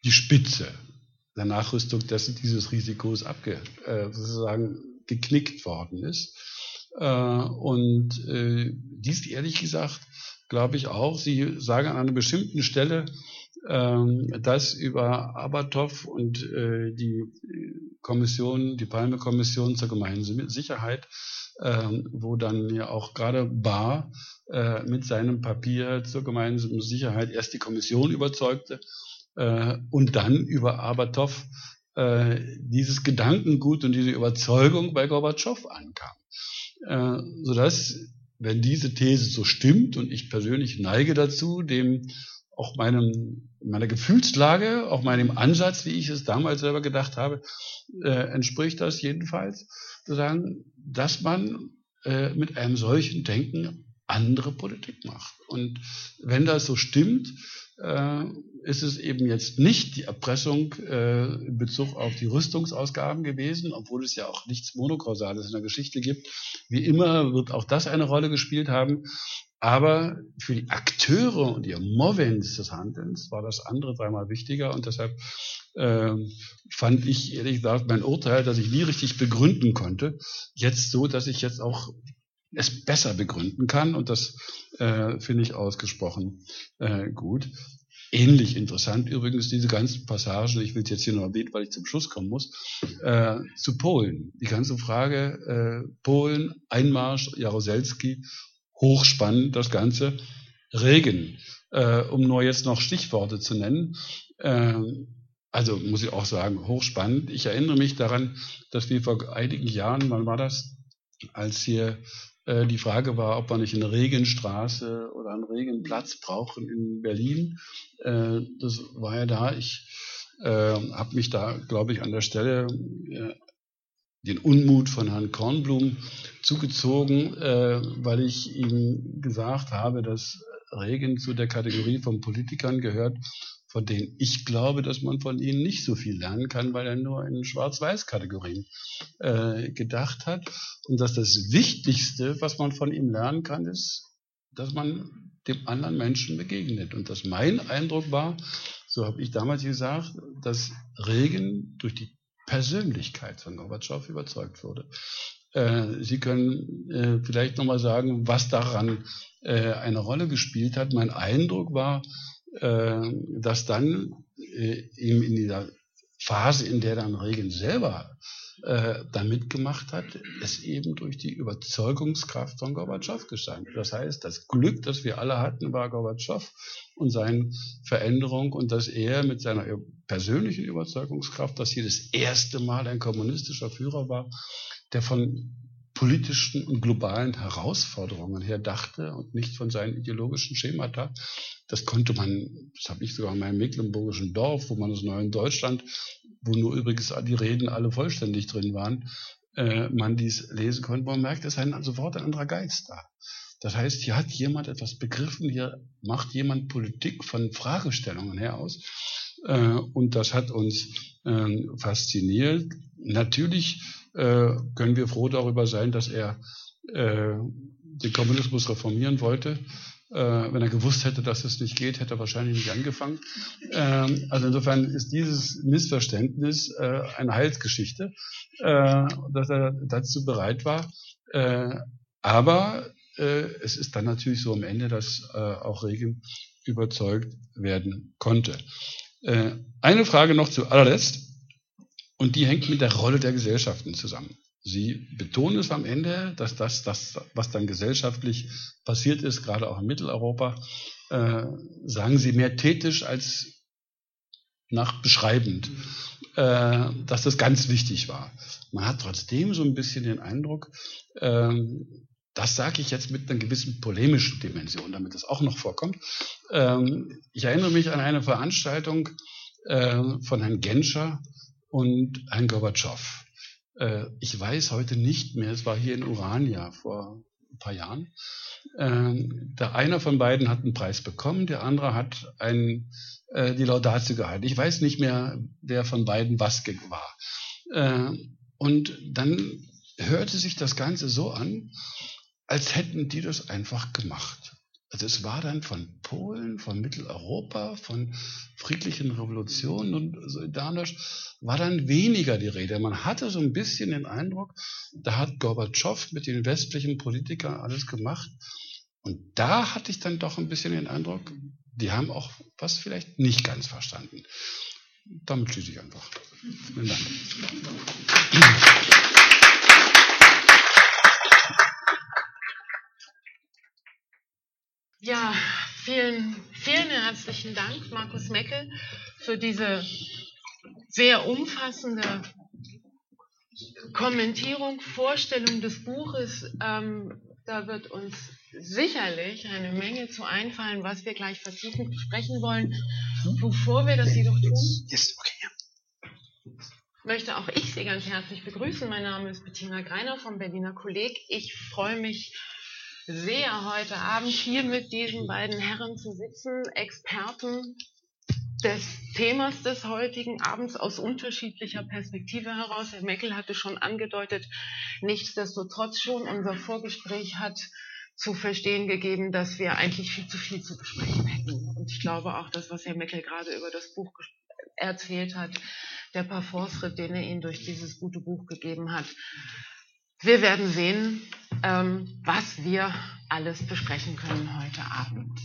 die Spitze der Nachrüstung dessen, dieses Risikos sozusagen geknickt worden ist. Und dies ehrlich gesagt, glaube ich auch, Sie sagen an einer bestimmten Stelle, dass über Abertov und die Kommission, die Palme-Kommission zur gemeinsamen Sicherheit, wo dann ja auch gerade Bahr mit seinem Papier zur gemeinsamen Sicherheit erst die Kommission überzeugte und dann über Abertov dieses Gedankengut und diese Überzeugung bei Gorbatschow ankam. Sodass, wenn diese These so stimmt, und ich persönlich neige dazu, dem auch meiner Gefühlslage, auch meinem Ansatz, wie ich es damals selber gedacht habe, entspricht das jedenfalls, zu sagen, dass man mit einem solchen Denken andere Politik macht. Und wenn das so stimmt, ist es eben jetzt nicht die Erpressung in Bezug auf die Rüstungsausgaben gewesen, obwohl es ja auch nichts Monokausales in der Geschichte gibt. Wie immer wird auch das eine Rolle gespielt haben, aber für die Akteure und ihr Movens des Handelns war das andere dreimal wichtiger, und deshalb fand ich ehrlich gesagt mein Urteil, dass ich nie richtig begründen konnte, jetzt so, dass ich jetzt auch es besser begründen kann, und das finde ich ausgesprochen gut. Ähnlich interessant übrigens diese ganzen Passagen, ich will es jetzt hier noch erwähnen, weil ich zum Schluss kommen muss, zu Polen. Die ganze Frage Polen, Einmarsch, Jaruzelski, hochspannend das Ganze. Reagan, um nur jetzt noch Stichworte zu nennen, also muss ich auch sagen, hochspannend. Ich erinnere mich daran, dass wir vor einigen Jahren, wann war das, als hier die Frage war, ob man nicht eine Regenstraße oder einen Regenplatz brauchen in Berlin. Das war ja da. Ich habe mich da, glaube ich, an der Stelle den Unmut von Herrn Kornblum zugezogen, weil ich ihm gesagt habe, dass Reagan zu der Kategorie von Politikern gehört, von denen ich glaube, dass man von ihnen nicht so viel lernen kann, weil er nur in Schwarz-Weiß-Kategorien gedacht hat. Und dass das Wichtigste, was man von ihm lernen kann, ist, dass man dem anderen Menschen begegnet. Und dass mein Eindruck war, so habe ich damals gesagt, dass Reagan durch die Persönlichkeit von Gorbatschow überzeugt wurde. Sie können vielleicht nochmal sagen, was daran eine Rolle gespielt hat. Mein Eindruck war, dass dann eben in dieser Phase, in der dann Reagan selber da mitgemacht hat, es eben durch die Überzeugungskraft von Gorbatschow geschah. Das heißt, das Glück, das wir alle hatten, war Gorbatschow und seine Veränderung, und dass er mit seiner persönlichen Überzeugungskraft, dass hier das erste Mal ein kommunistischer Führer war, der von politischen und globalen Herausforderungen her dachte und nicht von seinen ideologischen Schemata. Das konnte man, das habe ich sogar in meinem mecklenburgischen Dorf, wo man das neue in Deutschland, wo nur übrigens die Reden alle vollständig drin waren, man dies lesen konnte, man merkt, es ist sofort ein anderer Geist da. Das heißt, hier hat jemand etwas begriffen, hier macht jemand Politik von Fragestellungen her aus. Und das hat uns fasziniert. Natürlich können wir froh darüber sein, dass er den Kommunismus reformieren wollte. Wenn er gewusst hätte, dass es nicht geht, hätte er wahrscheinlich nicht angefangen. Also insofern ist dieses Missverständnis eine Heilsgeschichte, dass er dazu bereit war. Aber es ist dann natürlich so am Ende, dass auch Reagan überzeugt werden konnte. Eine Frage noch zu allerletzt, und die hängt mit der Rolle der Gesellschaften zusammen. Sie betonen es am Ende, dass das, was dann gesellschaftlich passiert ist, gerade auch in Mitteleuropa, sagen Sie mehr tätisch als nach beschreibend, dass das ganz wichtig war. Man hat trotzdem so ein bisschen den Eindruck, das sage ich jetzt mit einer gewissen polemischen Dimension, damit es auch noch vorkommt. Ich erinnere mich an eine Veranstaltung von Herrn Genscher und Herrn Gorbatschow. Ich weiß heute nicht mehr, es war hier in Urania vor ein paar Jahren. Der einer von beiden hat einen Preis bekommen, der andere hat die Laudatio gehalten. Ich weiß nicht mehr, wer von beiden was war. Und dann hörte sich das Ganze so an, als hätten die das einfach gemacht. Also es war dann von Polen, von Mitteleuropa, von friedlichen Revolutionen und solidarisch, war dann weniger die Rede. Man hatte so ein bisschen den Eindruck, da hat Gorbatschow mit den westlichen Politikern alles gemacht. Und da hatte ich dann doch ein bisschen den Eindruck, die haben auch was vielleicht nicht ganz verstanden. Damit schließe ich einfach. Vielen Dank. Ja, vielen herzlichen Dank, Markus Meckel, für diese sehr umfassende Kommentierung, Vorstellung des Buches. Da wird uns sicherlich eine Menge zu einfallen, was wir gleich vertiefend besprechen wollen. Bevor wir das jedoch tun, möchte auch ich Sie ganz herzlich begrüßen. Mein Name ist Bettina Greiner vom Berliner Kolleg. Ich freue mich sehr, heute Abend hier mit diesen beiden Herren zu sitzen, Experten des Themas des heutigen Abends aus unterschiedlicher Perspektive heraus. Herr Meckel hatte schon angedeutet, nichtsdestotrotz schon unser Vorgespräch hat zu verstehen gegeben, dass wir eigentlich viel zu besprechen hätten. Und ich glaube auch, das, was Herr Meckel gerade über das Buch erzählt hat, der Parforce-Ritt, den er Ihnen durch dieses gute Buch gegeben hat. Wir werden sehen, was wir alles besprechen können heute Abend.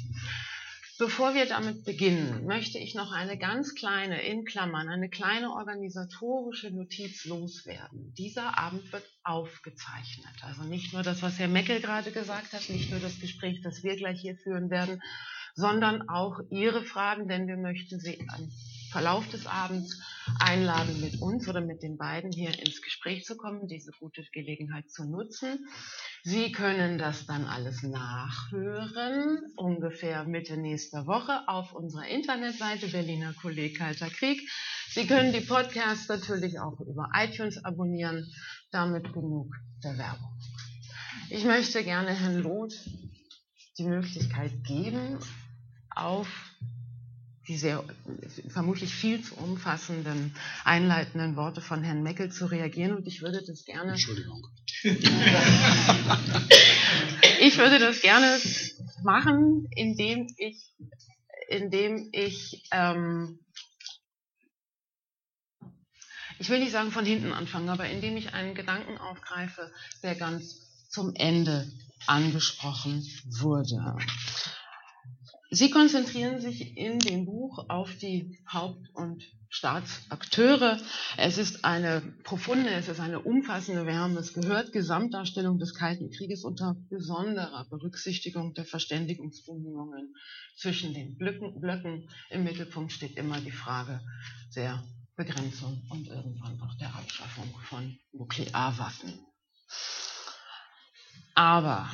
Bevor wir damit beginnen, möchte ich noch eine ganz kleine, in Klammern, eine kleine organisatorische Notiz loswerden. Dieser Abend wird aufgezeichnet. Also nicht nur das, was Herr Meckel gerade gesagt hat, nicht nur das Gespräch, das wir gleich hier führen werden, sondern auch Ihre Fragen, denn wir möchten Sie an Verlauf des Abends einladen, mit uns oder mit den beiden hier ins Gespräch zu kommen, diese gute Gelegenheit zu nutzen. Sie können das dann alles nachhören, ungefähr Mitte nächster Woche auf unserer Internetseite Berliner Kolleg Kalter Krieg. Sie können die Podcasts natürlich auch über iTunes abonnieren, damit genug der Werbung. Ich möchte gerne Herrn Loth die Möglichkeit geben, auf die sehr vermutlich viel zu umfassenden einleitenden Worte von Herrn Meckel zu reagieren, und ich würde das gerne. Entschuldigung. Ich würde das gerne machen, indem ich will nicht sagen von hinten anfangen, aber indem ich einen Gedanken aufgreife, der ganz zum Ende angesprochen wurde. Sie konzentrieren sich in dem Buch auf die Haupt- und Staatsakteure. Es ist eine profunde, es ist eine umfassende, wir haben es gehört, Gesamtdarstellung des Kalten Krieges unter besonderer Berücksichtigung der Verständigungsbemühungen zwischen den Blöcken. Im Mittelpunkt steht immer die Frage der Begrenzung und irgendwann auch der Abschaffung von Nuklearwaffen. Aber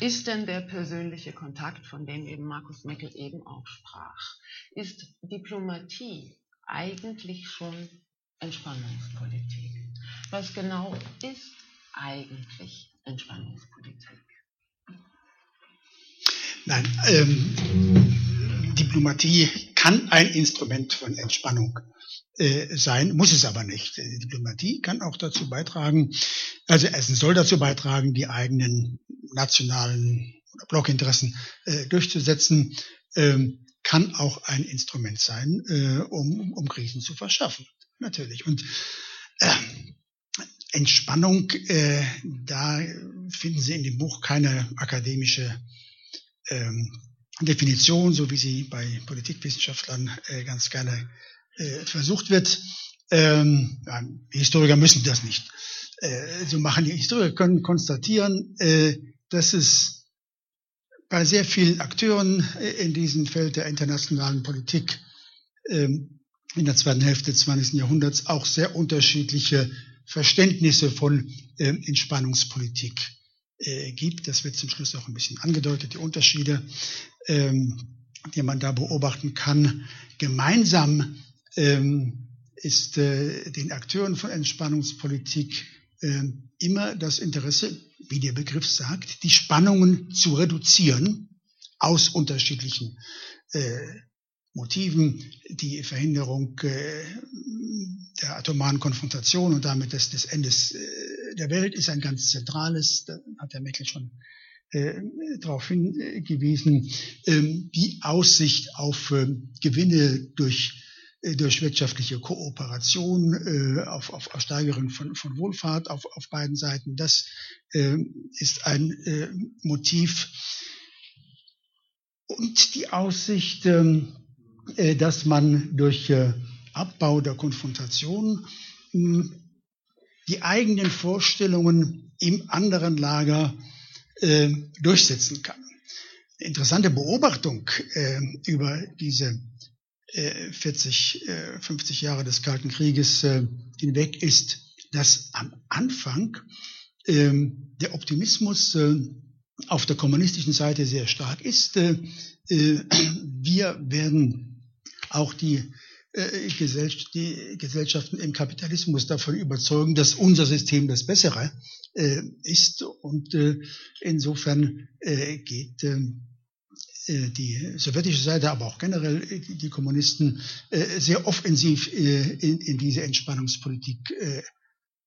ist denn der persönliche Kontakt, von dem eben Markus Meckel eben auch sprach, ist Diplomatie eigentlich schon Entspannungspolitik? Was genau ist eigentlich Entspannungspolitik? Nein, Diplomatie kann ein Instrument von Entspannung sein, muss es aber nicht. Diplomatie kann auch dazu beitragen, also Essen soll dazu beitragen, die eigenen nationalen oder Blockinteressen durchzusetzen, kann auch ein Instrument sein, um Krisen zu verschaffen, natürlich. Und Entspannung, da finden Sie in dem Buch keine akademische Definition, so wie sie bei Politikwissenschaftlern ganz gerne versucht wird. Die Historiker müssen das nicht so machen. Die Historiker können konstatieren, dass es bei sehr vielen Akteuren in diesem Feld der internationalen Politik in der zweiten Hälfte des 20. Jahrhunderts auch sehr unterschiedliche Verständnisse von Entspannungspolitik gibt. Das wird zum Schluss auch ein bisschen angedeutet, die Unterschiede, die man da beobachten kann. Gemeinsam ist den Akteuren von Entspannungspolitik immer das Interesse, wie der Begriff sagt, die Spannungen zu reduzieren aus unterschiedlichen Motiven, die Verhinderung der atomaren Konfrontation und damit des Endes der Welt ist ein ganz zentrales, da hat Herr Meckel schon darauf hingewiesen, die Aussicht auf Gewinne durch wirtschaftliche Kooperation, auf Steigerung von Wohlfahrt auf beiden Seiten, das ist ein Motiv. Und die Aussicht, dass man durch Abbau der Konfrontation die eigenen Vorstellungen im anderen Lager durchsetzen kann. Eine interessante Beobachtung über diese 50 Jahre des Kalten Krieges hinweg ist, dass am Anfang der Optimismus auf der kommunistischen Seite sehr stark ist. Wir werden auch die Gesellschaften im Kapitalismus davon überzeugen, dass unser System das Bessere ist. Und insofern geht die sowjetische Seite, aber auch generell die Kommunisten sehr offensiv in diese Entspannungspolitik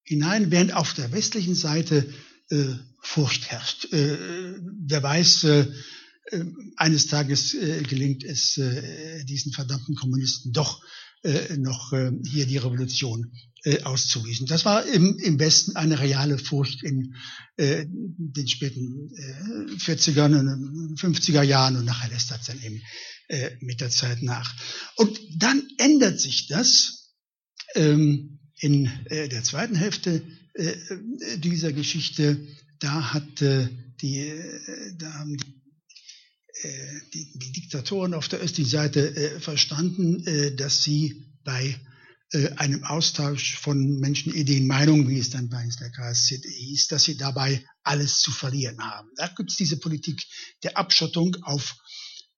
hinein, während auf der westlichen Seite Furcht herrscht. Wer weiß, eines Tages gelingt es diesen verdammten Kommunisten doch noch hier die Revolution auszuwiesen. Das war im Westen eine reale Furcht in den späten 40er und 50er Jahren und nachher lässt das dann eben mit der Zeit nach. Und dann ändert sich das in der zweiten Hälfte dieser Geschichte. Da haben die Diktatoren auf der östlichen Seite verstanden, dass sie bei einem Austausch von Menschen, Ideen, Meinungen, wie es dann bei der KSZE hieß, dass sie dabei alles zu verlieren haben. Da gibt es diese Politik der Abschottung auf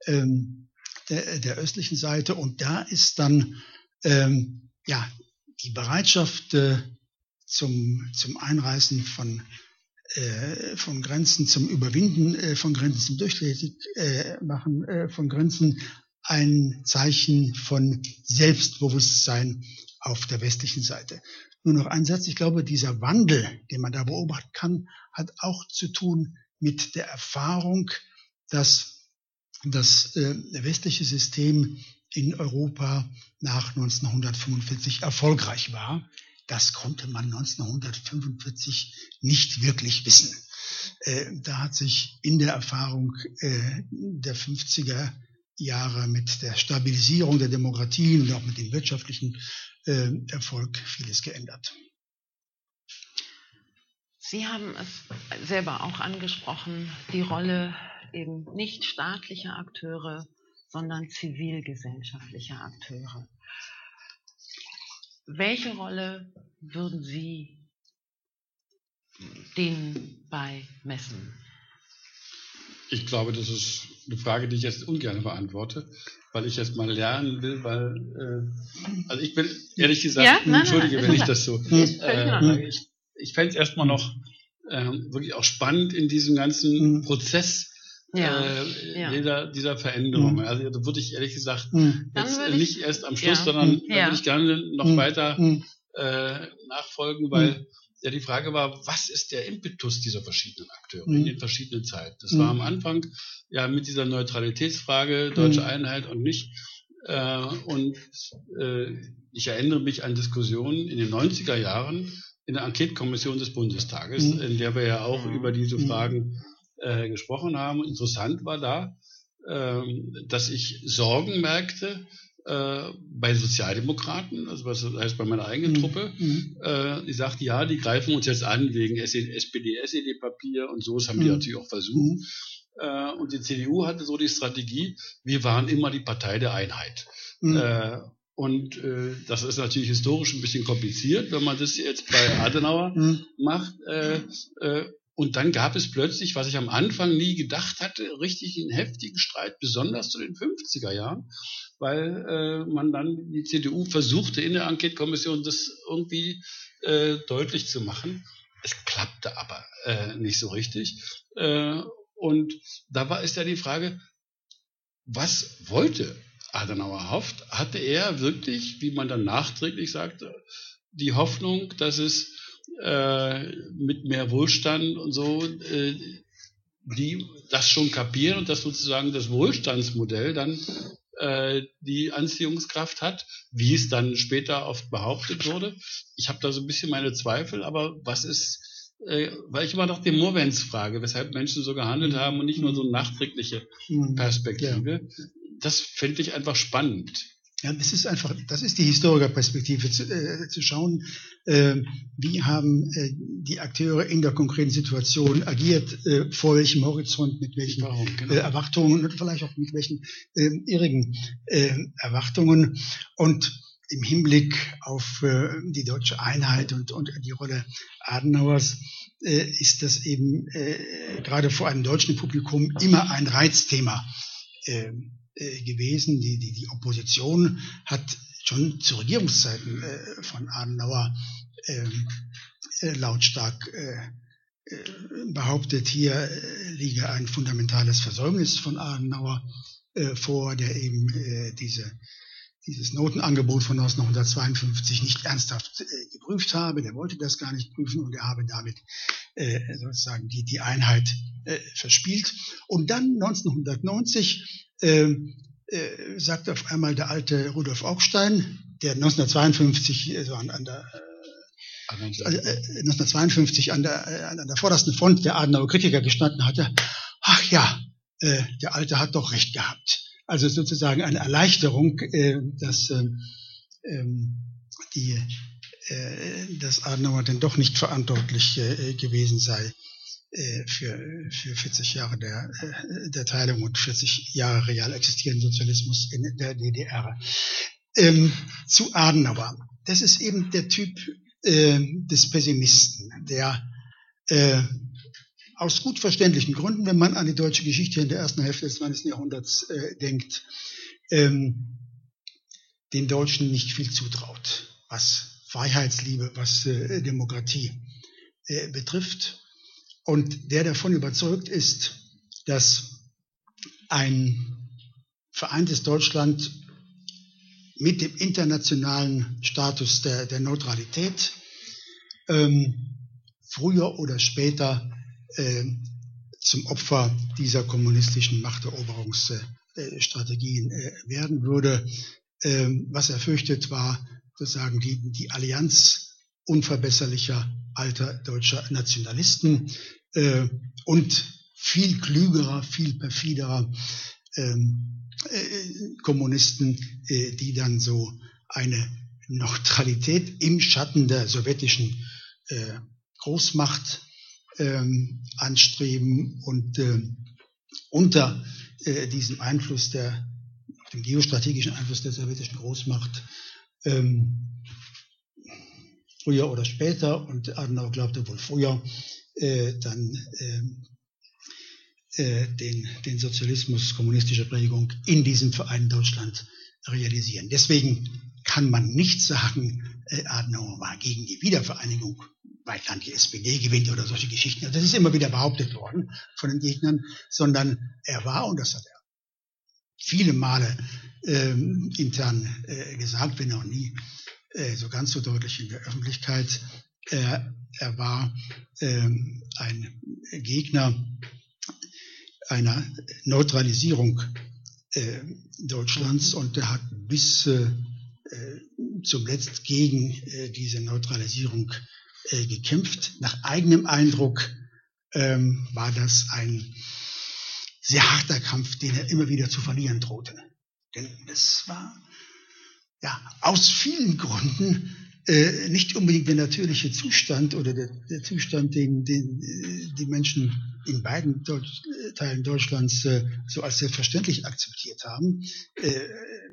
der östlichen Seite und da ist dann die Bereitschaft zum Einreißen von Grenzen, zum Überwinden von Grenzen, zum Durchlässigmachen von Grenzen ein Zeichen von Selbstbewusstsein auf der westlichen Seite. Nur noch ein Satz. Ich glaube, dieser Wandel, den man da beobachten kann, hat auch zu tun mit der Erfahrung, dass das westliche System in Europa nach 1945 erfolgreich war. Das konnte man 1945 nicht wirklich wissen. Da hat sich in der Erfahrung der 50er Jahre mit der Stabilisierung der Demokratien und auch mit dem wirtschaftlichen Erfolg vieles geändert. Sie haben es selber auch angesprochen, die Rolle eben nicht staatlicher Akteure, sondern zivilgesellschaftlicher Akteure. Welche Rolle würden Sie denen beimessen? Ich glaube, das ist eine Frage, die ich jetzt ungern beantworte, weil ich jetzt mal lernen will, weil also ich bin ehrlich gesagt, ich fände es erstmal noch wirklich auch spannend in diesem ganzen Prozess dieser Veränderung. Also da würde ich ehrlich gesagt jetzt nicht erst am Schluss, sondern da würde ich gerne noch weiter nachfolgen, weil ja die Frage war, was ist der Impetus dieser verschiedenen Akteure in den verschiedenen Zeiten? Das war am Anfang ja mit dieser Neutralitätsfrage, deutsche Einheit und nicht. Ich erinnere mich an Diskussionen in den 90er Jahren in der Enquetekommission des Bundestages, in der wir ja auch über diese Fragen gesprochen haben. Interessant war da, dass ich Sorgen merkte bei Sozialdemokraten, also was heißt bei meiner eigenen Truppe. Die sagten, ja, die greifen uns jetzt an wegen SPD, SED-Papier und so, das haben die natürlich auch versucht. Und die CDU hatte so die Strategie, wir waren immer die Partei der Einheit. Das ist natürlich historisch ein bisschen kompliziert, wenn man das jetzt bei Adenauer macht. Und dann gab es plötzlich, was ich am Anfang nie gedacht hatte, richtig einen heftigen Streit, besonders zu den 50er Jahren, weil man dann die CDU versuchte, in der Enquetekommission das irgendwie deutlich zu machen. Es klappte aber nicht so richtig. Und da ist ja die Frage, was wollte Adenauer Hoft? Hatte er wirklich, wie man dann nachträglich sagte, die Hoffnung, dass es mit mehr Wohlstand und so, die das schon kapieren und dass sozusagen das Wohlstandsmodell dann die Anziehungskraft hat, wie es dann später oft behauptet wurde. Ich habe da so ein bisschen meine Zweifel, aber was ist, weil ich immer noch die Murwens frage, weshalb Menschen so gehandelt haben und nicht nur so eine nachträgliche Perspektive. Ja. Das finde ich einfach spannend. Ja, das ist einfach, das ist die Historikerperspektive, zu schauen, wie haben die Akteure in der konkreten Situation agiert, vor welchem Horizont, mit welchen Erwartungen und vielleicht auch mit welchen irrigen Erwartungen. Und im Hinblick auf die deutsche Einheit und die Rolle Adenauers ist das eben gerade vor einem deutschen Publikum immer ein Reizthema gewesen. Die Opposition hat schon zu Regierungszeiten von Adenauer lautstark behauptet, hier liege ein fundamentales Versäumnis von Adenauer vor, der eben dieses Notenangebot von 1952 nicht ernsthaft geprüft habe. Der wollte das gar nicht prüfen und er habe damit sozusagen die Einheit verspielt. Und dann 1990 sagt auf einmal der alte Rudolf Augstein, der 1952 an der vordersten Front der Adenauer Kritiker gestanden hatte, ach ja, der Alte hat doch recht gehabt. Also sozusagen eine Erleichterung, dass Adenauer denn doch nicht verantwortlich gewesen sei für 40 Jahre der Teilung und 40 Jahre real existierenden Sozialismus in der DDR. Zu Adenauer. Das ist eben der Typ des Pessimisten, der aus gut verständlichen Gründen, wenn man an die deutsche Geschichte in der ersten Hälfte des 20. Jahrhunderts denkt, den Deutschen nicht viel zutraut, was Freiheitsliebe, was Demokratie betrifft. Und der davon überzeugt ist, dass ein vereintes Deutschland mit dem internationalen Status der Neutralität früher oder später zum Opfer dieser kommunistischen Machteroberungsstrategien werden würde. Was er fürchtet, war sozusagen die Allianz unverbesserlicher alter deutscher Nationalisten und viel klügerer, viel perfiderer Kommunisten, die dann so eine Neutralität im Schatten der sowjetischen Großmacht anstreben und unter diesem Einfluss dem geostrategischen Einfluss der sowjetischen Großmacht früher oder später, und Adenauer glaubte wohl früher, den Sozialismus kommunistischer Prägung in diesem Verein Deutschland realisieren. Deswegen kann man nicht sagen, Adenauer war gegen die Wiedervereinigung, weit dann die SPD gewinnt oder solche Geschichten. Also das ist immer wieder behauptet worden von den Gegnern, sondern er war, und das hat er viele Male intern gesagt, wenn auch nie so ganz so deutlich in der Öffentlichkeit, er war ein Gegner einer Neutralisierung Deutschlands, und er hat bis zum Letzten gegen diese Neutralisierung gekämpft. Nach eigenem Eindruck war das ein sehr harter Kampf, den er immer wieder zu verlieren drohte. Denn es war ja aus vielen Gründen nicht unbedingt der natürliche Zustand oder der Zustand, den die Menschen in beiden Teilen Deutschlands so als selbstverständlich akzeptiert haben,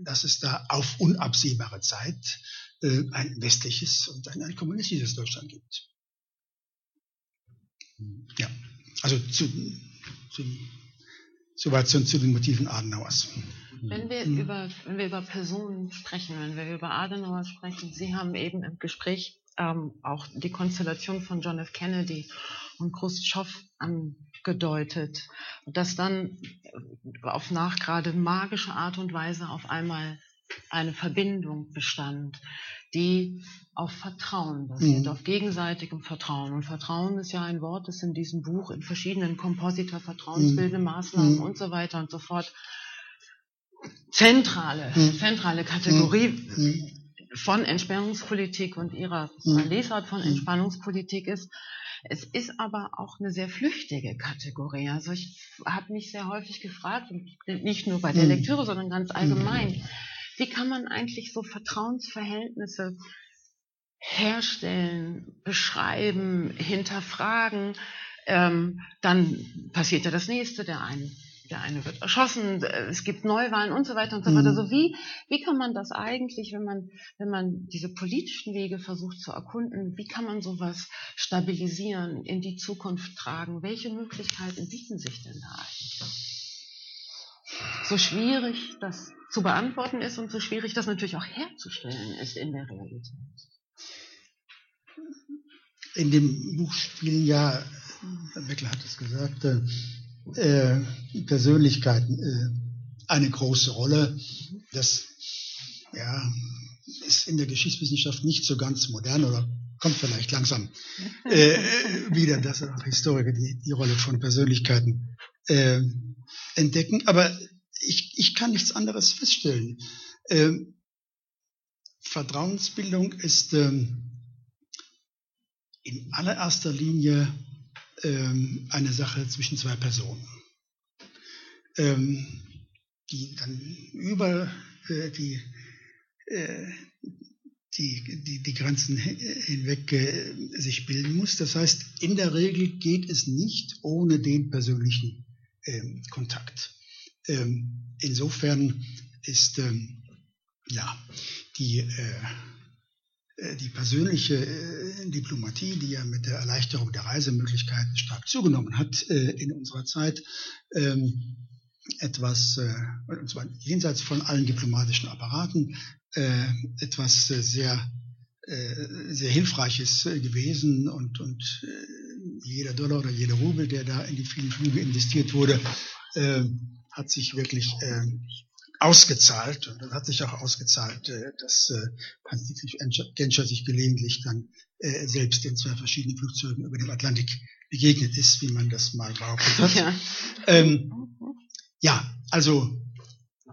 dass es da auf unabsehbare Zeit ein westliches und ein kommunistisches Deutschland gibt. Ja, also soweit zu den Motiven Adenauers. Wenn wir über Personen sprechen, wenn wir über Adenauer sprechen, Sie haben eben im Gespräch auch die Konstellation von John F. Kennedy und Chruschtschow angedeutet, dass dann auf nachgerade magische Art und Weise auf einmal eine Verbindung bestand, die auf Vertrauen basiert, auf gegenseitigem Vertrauen. Und Vertrauen ist ja ein Wort, das in diesem Buch in verschiedenen Komposita, vertrauensbildenden Maßnahmen und so weiter und so fort zentrale Kategorie von Entspannungspolitik und ihrer Lesart von Entspannungspolitik ist. Es ist aber auch eine sehr flüchtige Kategorie. Also ich habe mich sehr häufig gefragt, nicht nur bei der Lektüre, sondern ganz allgemein, wie kann man eigentlich so Vertrauensverhältnisse herstellen, beschreiben, hinterfragen? Dann passiert ja das Nächste, der eine wird erschossen, es gibt Neuwahlen und so weiter und so weiter. Also wie kann man das eigentlich, wenn man diese politischen Wege versucht zu erkunden, wie kann man sowas stabilisieren, in die Zukunft tragen? Welche Möglichkeiten bieten sich denn da eigentlich? So schwierig das zu beantworten ist und so schwierig das natürlich auch herzustellen ist in der Realität. In dem Buch spielen ja, Herr Meckel hat es gesagt, Persönlichkeiten eine große Rolle. Das ja, ist in der Geschichtswissenschaft nicht so ganz modern oder kommt vielleicht langsam wieder, dass auch Historiker die Rolle von Persönlichkeiten entdecken. Aber ich kann nichts anderes feststellen. Vertrauensbildung ist in allererster Linie eine Sache zwischen zwei Personen, die dann über die Grenzen hinweg sich bilden muss. Das heißt, in der Regel geht es nicht ohne den persönlichen Kontakt. Insofern ist die persönliche Diplomatie, die ja mit der Erleichterung der Reisemöglichkeiten stark zugenommen hat in unserer Zeit, etwas, und zwar jenseits von allen diplomatischen Apparaten, etwas sehr Hilfreiches gewesen, und jeder Dollar oder jeder Rubel, der da in die vielen Flüge investiert wurde, hat sich wirklich ausgezahlt, und das hat sich auch ausgezahlt, dass Hans-Dietrich Genscher sich gelegentlich dann selbst in zwei verschiedenen Flugzeugen über dem Atlantik begegnet ist, wie man das mal behauptet hat. Ja, also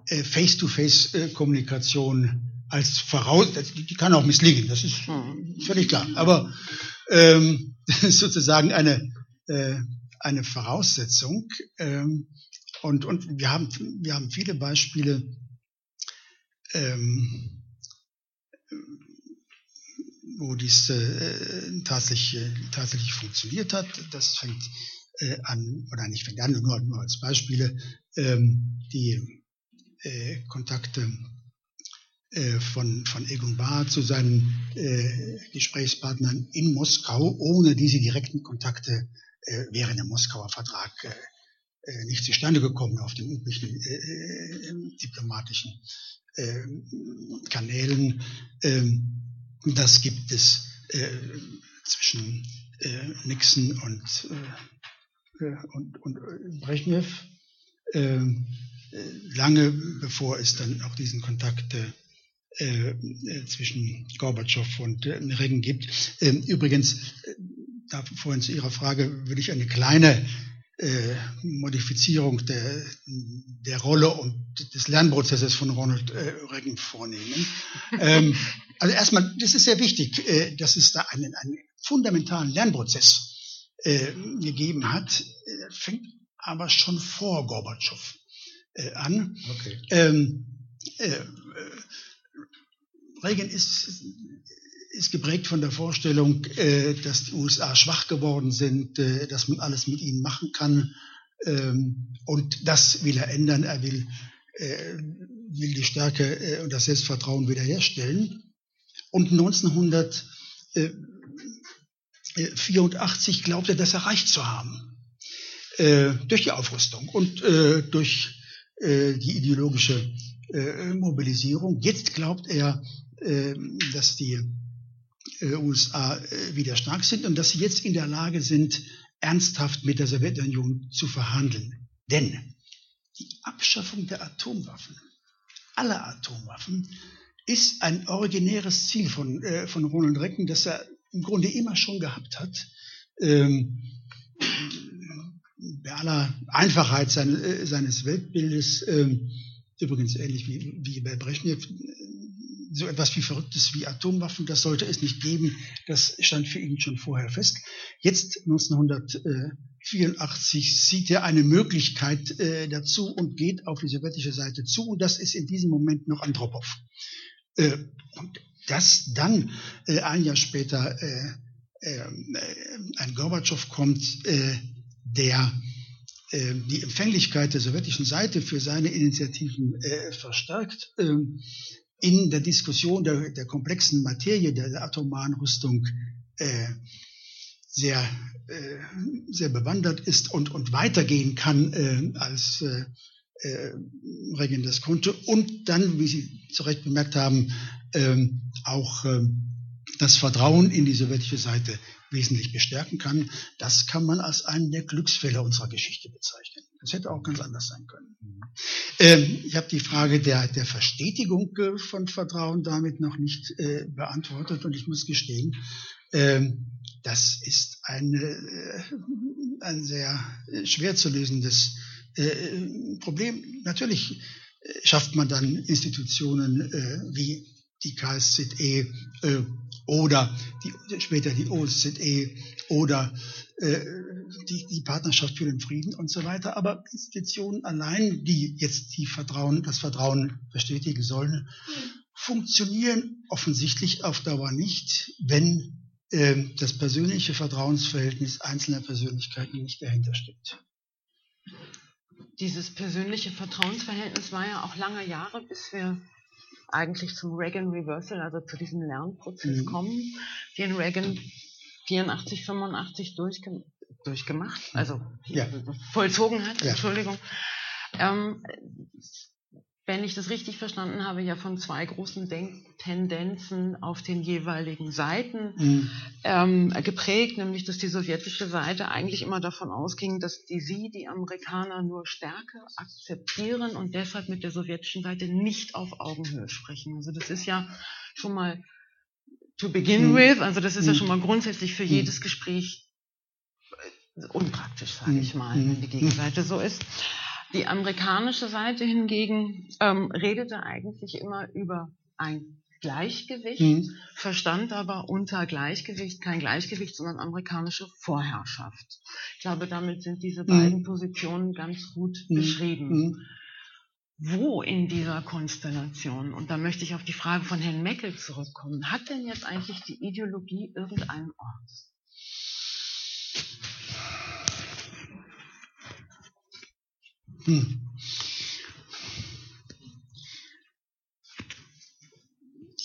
Face-to-Face-Kommunikation als Voraussetzung, die kann auch misslingen, das ist völlig klar, aber das ist sozusagen eine Voraussetzung. Und wir haben viele Beispiele wo dies tatsächlich funktioniert hat. Das fängt an, oder nicht fängt an, nur als Beispiele, die Kontakte von Egon Bahr zu seinen Gesprächspartnern in Moskau, ohne diese direkten Kontakte wäre der Moskauer Vertrag nicht zustande gekommen auf den üblichen diplomatischen Kanälen. Das gibt es zwischen Nixon und Brezhnev, lange bevor es dann auch diesen Kontakt zwischen Gorbatschow und Reagan gibt. Übrigens, da vorhin zu Ihrer Frage, würde ich eine kleine Modifizierung der Rolle und des Lernprozesses von Ronald Reagan vornehmen. Also erstmal, das ist sehr wichtig, dass es da einen fundamentalen Lernprozess gegeben hat. Fängt aber schon vor Gorbatschow an. Okay. Reagan ist geprägt von der Vorstellung, dass die USA schwach geworden sind, dass man alles mit ihnen machen kann. Und das will er ändern. Er will die Stärke und das Selbstvertrauen wiederherstellen. Und 1984 glaubt er, das erreicht zu haben. Durch die Aufrüstung und durch die ideologische Mobilisierung. Jetzt glaubt er, dass die USA wieder stark sind und dass sie jetzt in der Lage sind, ernsthaft mit der Sowjetunion zu verhandeln. Denn die Abschaffung der Atomwaffen, aller Atomwaffen, ist ein originäres Ziel von Ronald Reagan, das er im Grunde immer schon gehabt hat. Bei aller Einfachheit seines Weltbildes, übrigens ähnlich wie bei Brezhnev, so etwas wie Verrücktes wie Atomwaffen, das sollte es nicht geben. Das stand für ihn schon vorher fest. Jetzt, 1984, sieht er eine Möglichkeit dazu und geht auf die sowjetische Seite zu. Und das ist in diesem Moment noch Andropow. Und dass dann ein Jahr später ein Gorbatschow kommt, der die Empfänglichkeit der sowjetischen Seite für seine Initiativen verstärkt, in der Diskussion der komplexen Materie der atomaren Rüstung sehr bewandert ist und weitergehen kann, als Reagan das konnte. Und dann, wie Sie zu Recht bemerkt haben, auch das Vertrauen in die sowjetische Seite wesentlich bestärken kann. Das kann man als einen der Glücksfälle unserer Geschichte bezeichnen. Das hätte auch ganz anders sein können. Ich habe die Frage der Verstetigung von Vertrauen damit noch nicht beantwortet und ich muss gestehen, das ist ein sehr schwer zu lösendes Problem. Natürlich schafft man dann Institutionen wie die KSZE oder später die OSZE oder die Partnerschaft für den Frieden und so weiter. Aber Institutionen allein, die jetzt das Vertrauen bestätigen sollen, funktionieren offensichtlich auf Dauer nicht, wenn das persönliche Vertrauensverhältnis einzelner Persönlichkeiten nicht dahinter steckt. Dieses persönliche Vertrauensverhältnis war ja auch lange Jahre, bis wir eigentlich zum Reagan Reversal, also zu diesem Lernprozess kommen, den Reagan 84, 85 durchgemacht, also vollzogen hat, Entschuldigung. Wenn ich das richtig verstanden habe, ja von zwei großen Denktendenzen auf den jeweiligen Seiten geprägt, nämlich dass die sowjetische Seite eigentlich immer davon ausging, dass die Amerikaner nur Stärke akzeptieren und deshalb mit der sowjetischen Seite nicht auf Augenhöhe sprechen. Also das ist ja schon mal to begin with, also das ist ja schon mal grundsätzlich für jedes Gespräch unpraktisch, sage ich mal, wenn die Gegenseite so ist. Die amerikanische Seite hingegen redete eigentlich immer über ein Gleichgewicht, verstand aber unter Gleichgewicht kein Gleichgewicht, sondern amerikanische Vorherrschaft. Ich glaube, damit sind diese beiden Positionen ganz gut beschrieben. Wo in dieser Konstellation, und da möchte ich auf die Frage von Herrn Meckel zurückkommen, hat denn jetzt eigentlich die Ideologie irgendeinen Ort?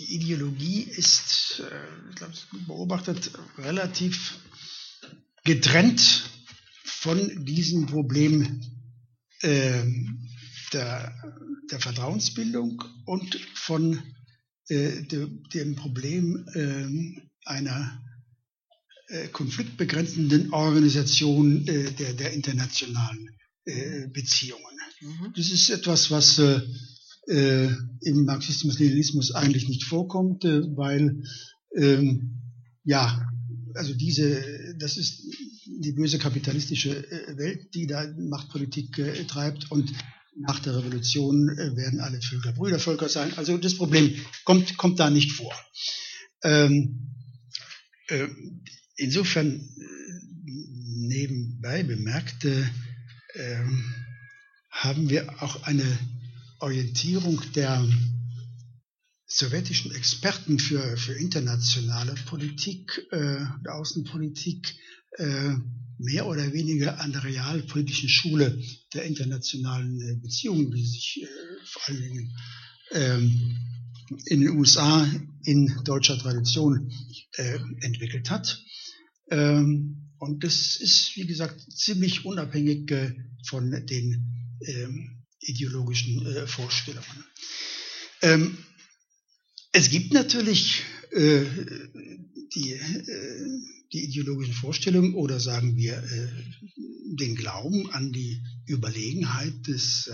Die Ideologie ist, ich glaube, es ist gut beobachtet, relativ getrennt von diesem Problem der Vertrauensbildung und von dem Problem einer konfliktbegrenzenden Organisation der internationalen Beziehungen. Mhm. Das ist etwas, was im Marxismus-Leninismus eigentlich nicht vorkommt, weil das ist die böse kapitalistische Welt, die da Machtpolitik treibt, und nach der Revolution werden alle Völker Brüdervölker sein. Also das Problem kommt da nicht vor. Insofern nebenbei bemerkt, haben wir auch eine Orientierung der sowjetischen Experten für internationale Politik und Außenpolitik mehr oder weniger an der realpolitischen Schule der internationalen Beziehungen, die sich vor allen Dingen in den USA in deutscher Tradition entwickelt hat. Und das ist, wie gesagt, ziemlich unabhängig von den ideologischen Vorstellungen. Es gibt natürlich die ideologischen Vorstellungen oder sagen wir den Glauben an die Überlegenheit des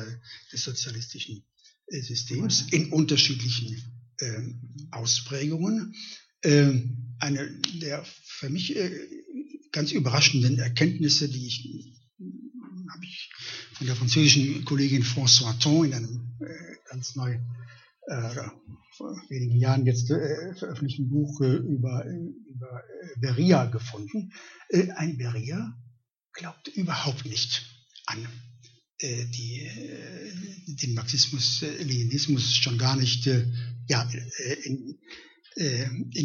sozialistischen Systems in unterschiedlichen Ausprägungen. Eine der für mich ganz überraschenden Erkenntnisse, die habe ich von der französischen Kollegin Françoise Thon in einem ganz neuen, vor wenigen Jahren jetzt veröffentlichten Buch über Beria gefunden. Ein Beria glaubt überhaupt nicht an den Marxismus, Leninismus, schon gar nicht in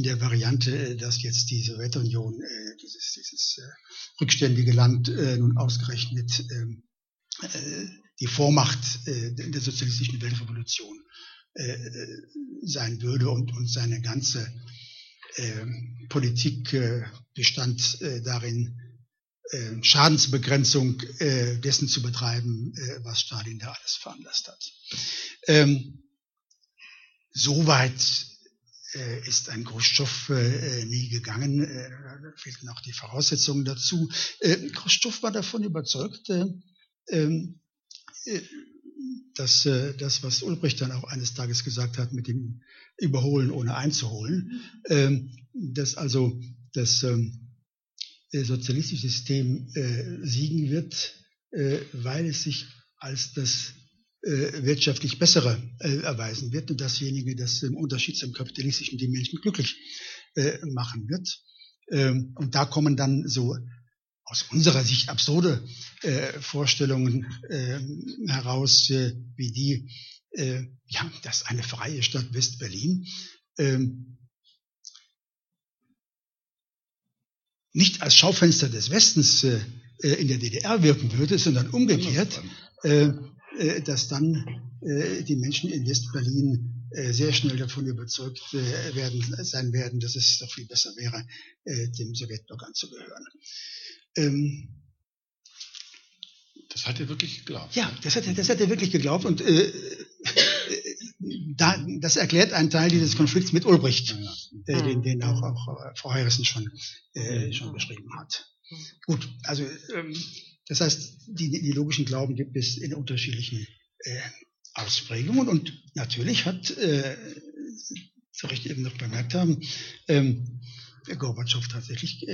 der Variante, dass jetzt die Sowjetunion, dieses rückständige Land, nun ausgerechnet die Vormacht der sozialistischen Weltrevolution sein würde, und seine ganze Politik bestand darin, Schadensbegrenzung dessen zu betreiben, was Stalin da alles veranlasst hat. Soweit ist ein Chruschtschow nie gegangen. Da fehlten auch die Voraussetzungen dazu. Chruschtschow war davon überzeugt, dass das, was Ulbricht dann auch eines Tages gesagt hat, mit dem Überholen ohne einzuholen, dass also das sozialistische System siegen wird, weil es sich als das wirtschaftlich bessere erweisen wird und dasjenige, das im Unterschied zum kapitalistischen die Menschen glücklich machen wird. Und da kommen dann so aus unserer Sicht absurde Vorstellungen heraus, wie die, dass eine freie Stadt West-Berlin nicht als Schaufenster des Westens in der DDR wirken würde, sondern umgekehrt, dass dann die Menschen in West-Berlin sehr schnell davon überzeugt sein werden, dass es doch viel besser wäre, dem Sowjetblock anzugehören. Das hat er wirklich geglaubt. Ja, das hat er wirklich geglaubt, und das erklärt einen Teil dieses Konflikts mit Ulbricht, den auch Frau Harrison schon beschrieben hat. Gut, also das heißt, die logischen Glauben gibt es in unterschiedlichen Ausprägungen, und natürlich hat, zu Recht eben noch bemerkt haben, Gorbatschow tatsächlich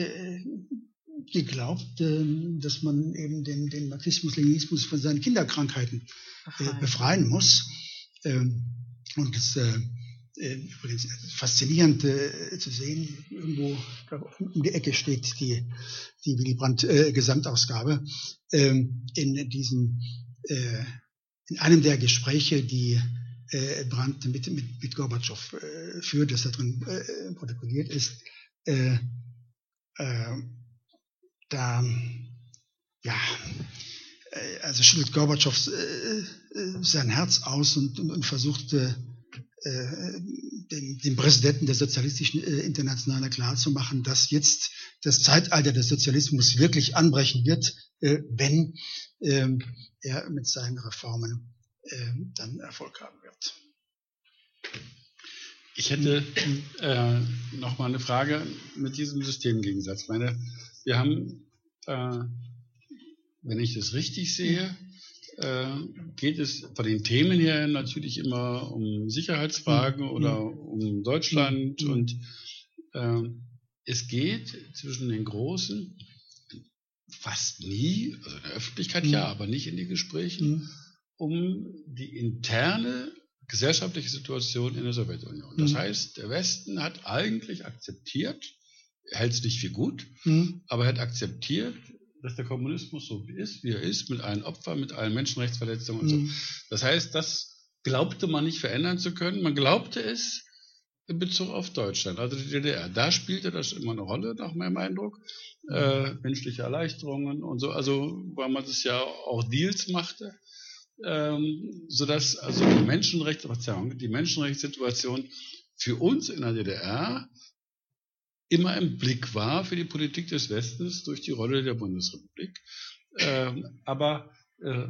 geglaubt, dass man eben den Marxismus-Leninismus von seinen Kinderkrankheiten befreien muss. Und es übrigens faszinierend zu sehen, irgendwo um die Ecke steht die Willy Brandt Gesamtausgabe. In einem der Gespräche, die Brandt mit Gorbatschow führt, das da drin protokolliert ist, also schüttelt Gorbatschow sein Herz aus und versucht, dem Präsidenten der sozialistischen Internationale klarzumachen, dass jetzt das Zeitalter des Sozialismus wirklich anbrechen wird, wenn er mit seinen Reformen dann Erfolg haben wird. Ich hätte noch mal eine Frage mit diesem Systemgegensatz. Ich meine, wir haben, wenn ich das richtig sehe, geht es von den Themen her natürlich immer um Sicherheitsfragen oder um Deutschland, und es geht zwischen den Großen fast nie, also in der Öffentlichkeit ja, aber nicht in den Gesprächen, um die interne gesellschaftliche Situation in der Sowjetunion. Das heißt, der Westen hat eigentlich akzeptiert, hält es nicht für gut, aber hat akzeptiert, dass der Kommunismus so ist, wie er ist, mit allen Opfern, mit allen Menschenrechtsverletzungen und so. Das heißt, das glaubte man nicht verändern zu können. Man glaubte es in Bezug auf Deutschland, also die DDR. Da spielte das immer eine Rolle, nach meinem Eindruck. Menschliche Erleichterungen und so, also weil man das ja auch Deals machte. Sodass also die Menschenrechtssituation für uns in der DDR immer im Blick war für die Politik des Westens durch die Rolle der Bundesrepublik. Aber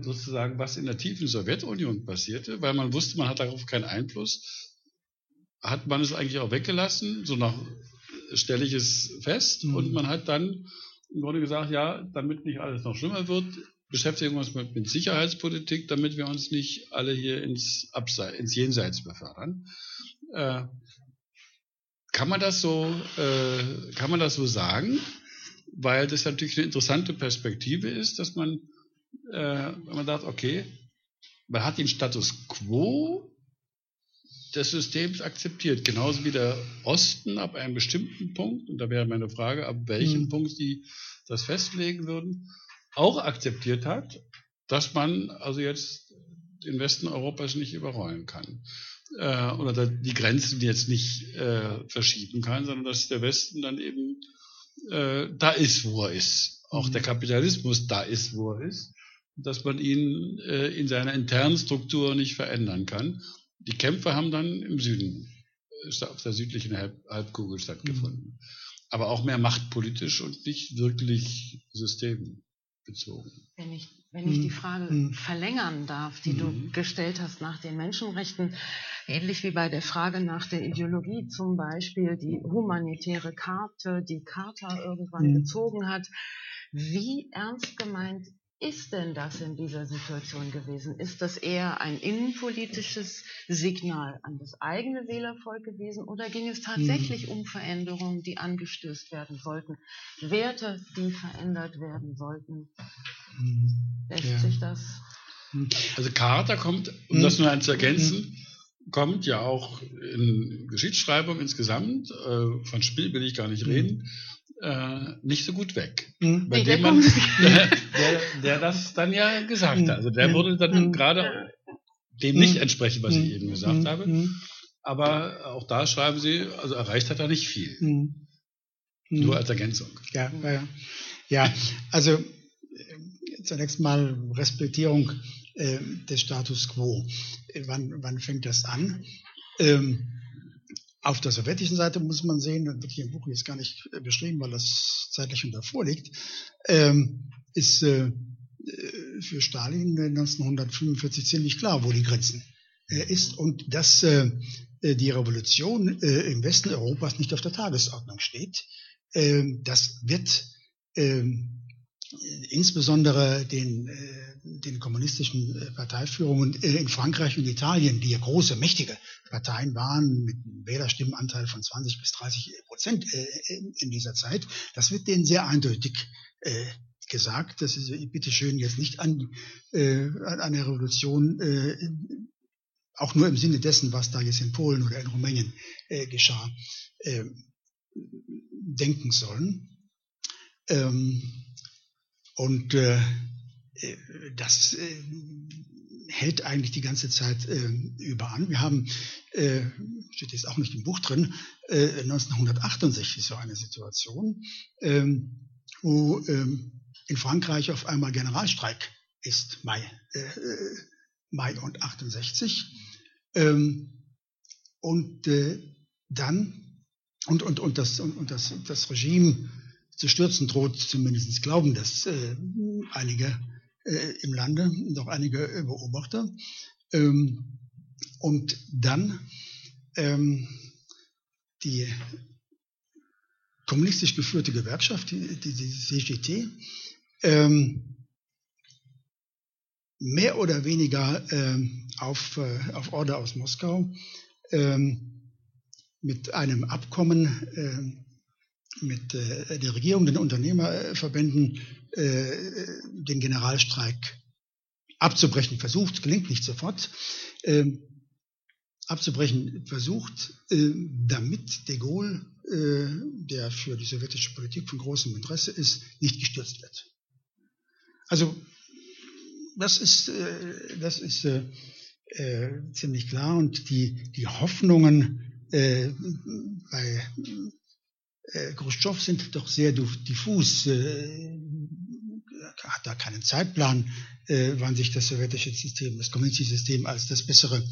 sozusagen, was in der tiefen Sowjetunion passierte, weil man wusste, man hat darauf keinen Einfluss, hat man es eigentlich auch weggelassen, so nach stelle ich es fest. Und man hat dann im Grunde gesagt, ja, damit nicht alles noch schlimmer wird, beschäftigen wir uns mit Sicherheitspolitik, damit wir uns nicht alle hier ins Jenseits befördern. Kann man das so sagen? Weil das natürlich eine interessante Perspektive ist, dass man, wenn man sagt, okay, man hat den Status quo des Systems akzeptiert, genauso wie der Osten ab einem bestimmten Punkt, und da wäre meine Frage, ab welchem Punkt Sie das festlegen würden, auch akzeptiert hat, dass man also jetzt den Westen Europas nicht überrollen kann. Oder die Grenzen jetzt nicht verschieben kann, sondern dass der Westen dann eben da ist, wo er ist. Auch der Kapitalismus da ist, wo er ist. Dass man ihn in seiner internen Struktur nicht verändern kann. Die Kämpfe haben dann im Süden, auf der südlichen Halbkugel stattgefunden. Aber auch mehr machtpolitisch und nicht wirklich System bezogen. Wenn ich die Frage verlängern darf, die du gestellt hast nach den Menschenrechten, ähnlich wie bei der Frage nach der Ideologie zum Beispiel, die humanitäre Karte, die Charta irgendwann gezogen hat, wie ernst gemeint ist denn das in dieser Situation gewesen? Ist das eher ein innenpolitisches Signal an das eigene Wählervolk gewesen oder ging es tatsächlich um Veränderungen, die angestößt werden sollten? Werte, die verändert werden sollten? Lässt sich das? Also Charta kommt, um das nur zu ergänzen, kommt ja auch in Geschichtsschreibung insgesamt, von Spiel will ich gar nicht reden, nicht so gut weg. Bei dem man, der das dann ja gesagt hat. Also der wurde dann gerade dem nicht entsprechen, was ich eben gesagt habe. Aber auch da schreiben Sie, also erreicht hat er nicht viel. Nur als Ergänzung. Ja, also zunächst mal Respektierung des Status quo. Wann fängt das an? Auf der sowjetischen Seite muss man sehen, das wird hier im Buch jetzt gar nicht beschrieben, weil das zeitlich schon davor liegt, ist für Stalin 1945 ziemlich klar, wo die Grenzen ist und dass die Revolution im Westen Europas nicht auf der Tagesordnung steht. Das wird insbesondere den kommunistischen Parteiführungen in Frankreich und Italien, die ja große, mächtige Parteien waren, mit einem Wählerstimmenanteil von 20-30% in dieser Zeit, das wird denen sehr eindeutig gesagt, das ist bitteschön jetzt nicht an eine Revolution, auch nur im Sinne dessen, was da jetzt in Polen oder in Rumänien geschah, denken sollen. Und das hält eigentlich die ganze Zeit über an. Wir haben, steht jetzt auch nicht im Buch drin, 1968 so eine Situation, wo in Frankreich auf einmal Generalstreik ist, Mai und 68. Und das Regime zu stürzen droht, zumindest glauben das einige im Lande, noch einige Beobachter. Und dann die kommunistisch geführte Gewerkschaft, die CGT, mehr oder weniger auf Order aus Moskau mit einem Abkommen mit der Regierung, den Unternehmerverbänden, den Generalstreik abzubrechen versucht, gelingt nicht sofort, damit de Gaulle, der für die sowjetische Politik von großem Interesse ist, nicht gestürzt wird. Also das ist ziemlich klar, und die Hoffnungen bei Chruschtschow sind doch sehr diffus. Hat da keinen Zeitplan, wann sich das sowjetische System, das kommunistische System als das Bessere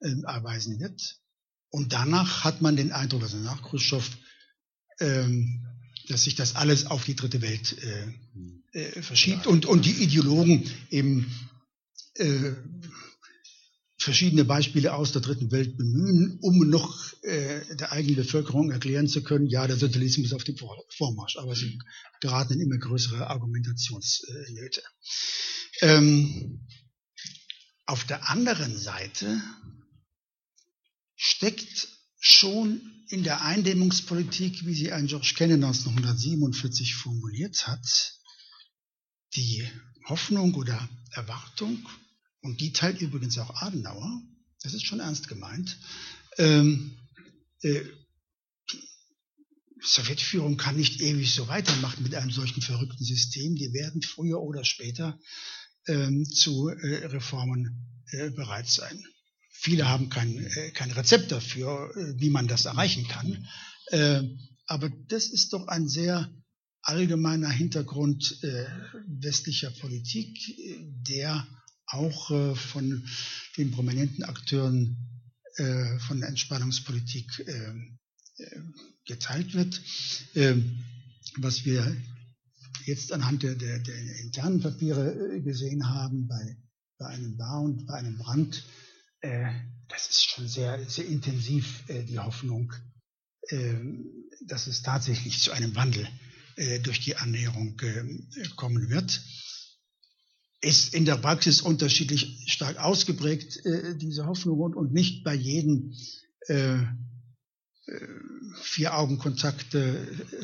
erweisen wird. Und danach hat man den Eindruck, also nach Chruschtschow, dass sich das alles auf die dritte Welt verschiebt und die Ideologen eben verschiedene Beispiele aus der dritten Welt bemühen, um noch der eigenen Bevölkerung erklären zu können, ja, der Sozialismus ist auf dem Vormarsch, aber sie geraten in immer größere Argumentationsnöte. Auf der anderen Seite steckt schon in der Eindämmungspolitik, wie sie ein George Kennan 1947 formuliert hat, die Hoffnung oder Erwartung, und die teilt übrigens auch Adenauer, das ist schon ernst gemeint, Sowjetführung kann nicht ewig so weitermachen mit einem solchen verrückten System, die werden früher oder später zu Reformen bereit sein. Viele haben kein Rezept dafür, wie man das erreichen kann. Aber das ist doch ein sehr allgemeiner Hintergrund westlicher Politik, der auch von den prominenten Akteuren von der Entspannungspolitik geteilt wird. Was wir jetzt anhand der internen Papiere gesehen haben bei einem Bahr und bei einem Brandt, das ist schon sehr, sehr intensiv, die Hoffnung, dass es tatsächlich zu einem Wandel durch die Annäherung kommen wird. Ist in der Praxis unterschiedlich stark ausgeprägt, diese Hoffnung, und nicht bei jedem Vier-Augen-Kontakt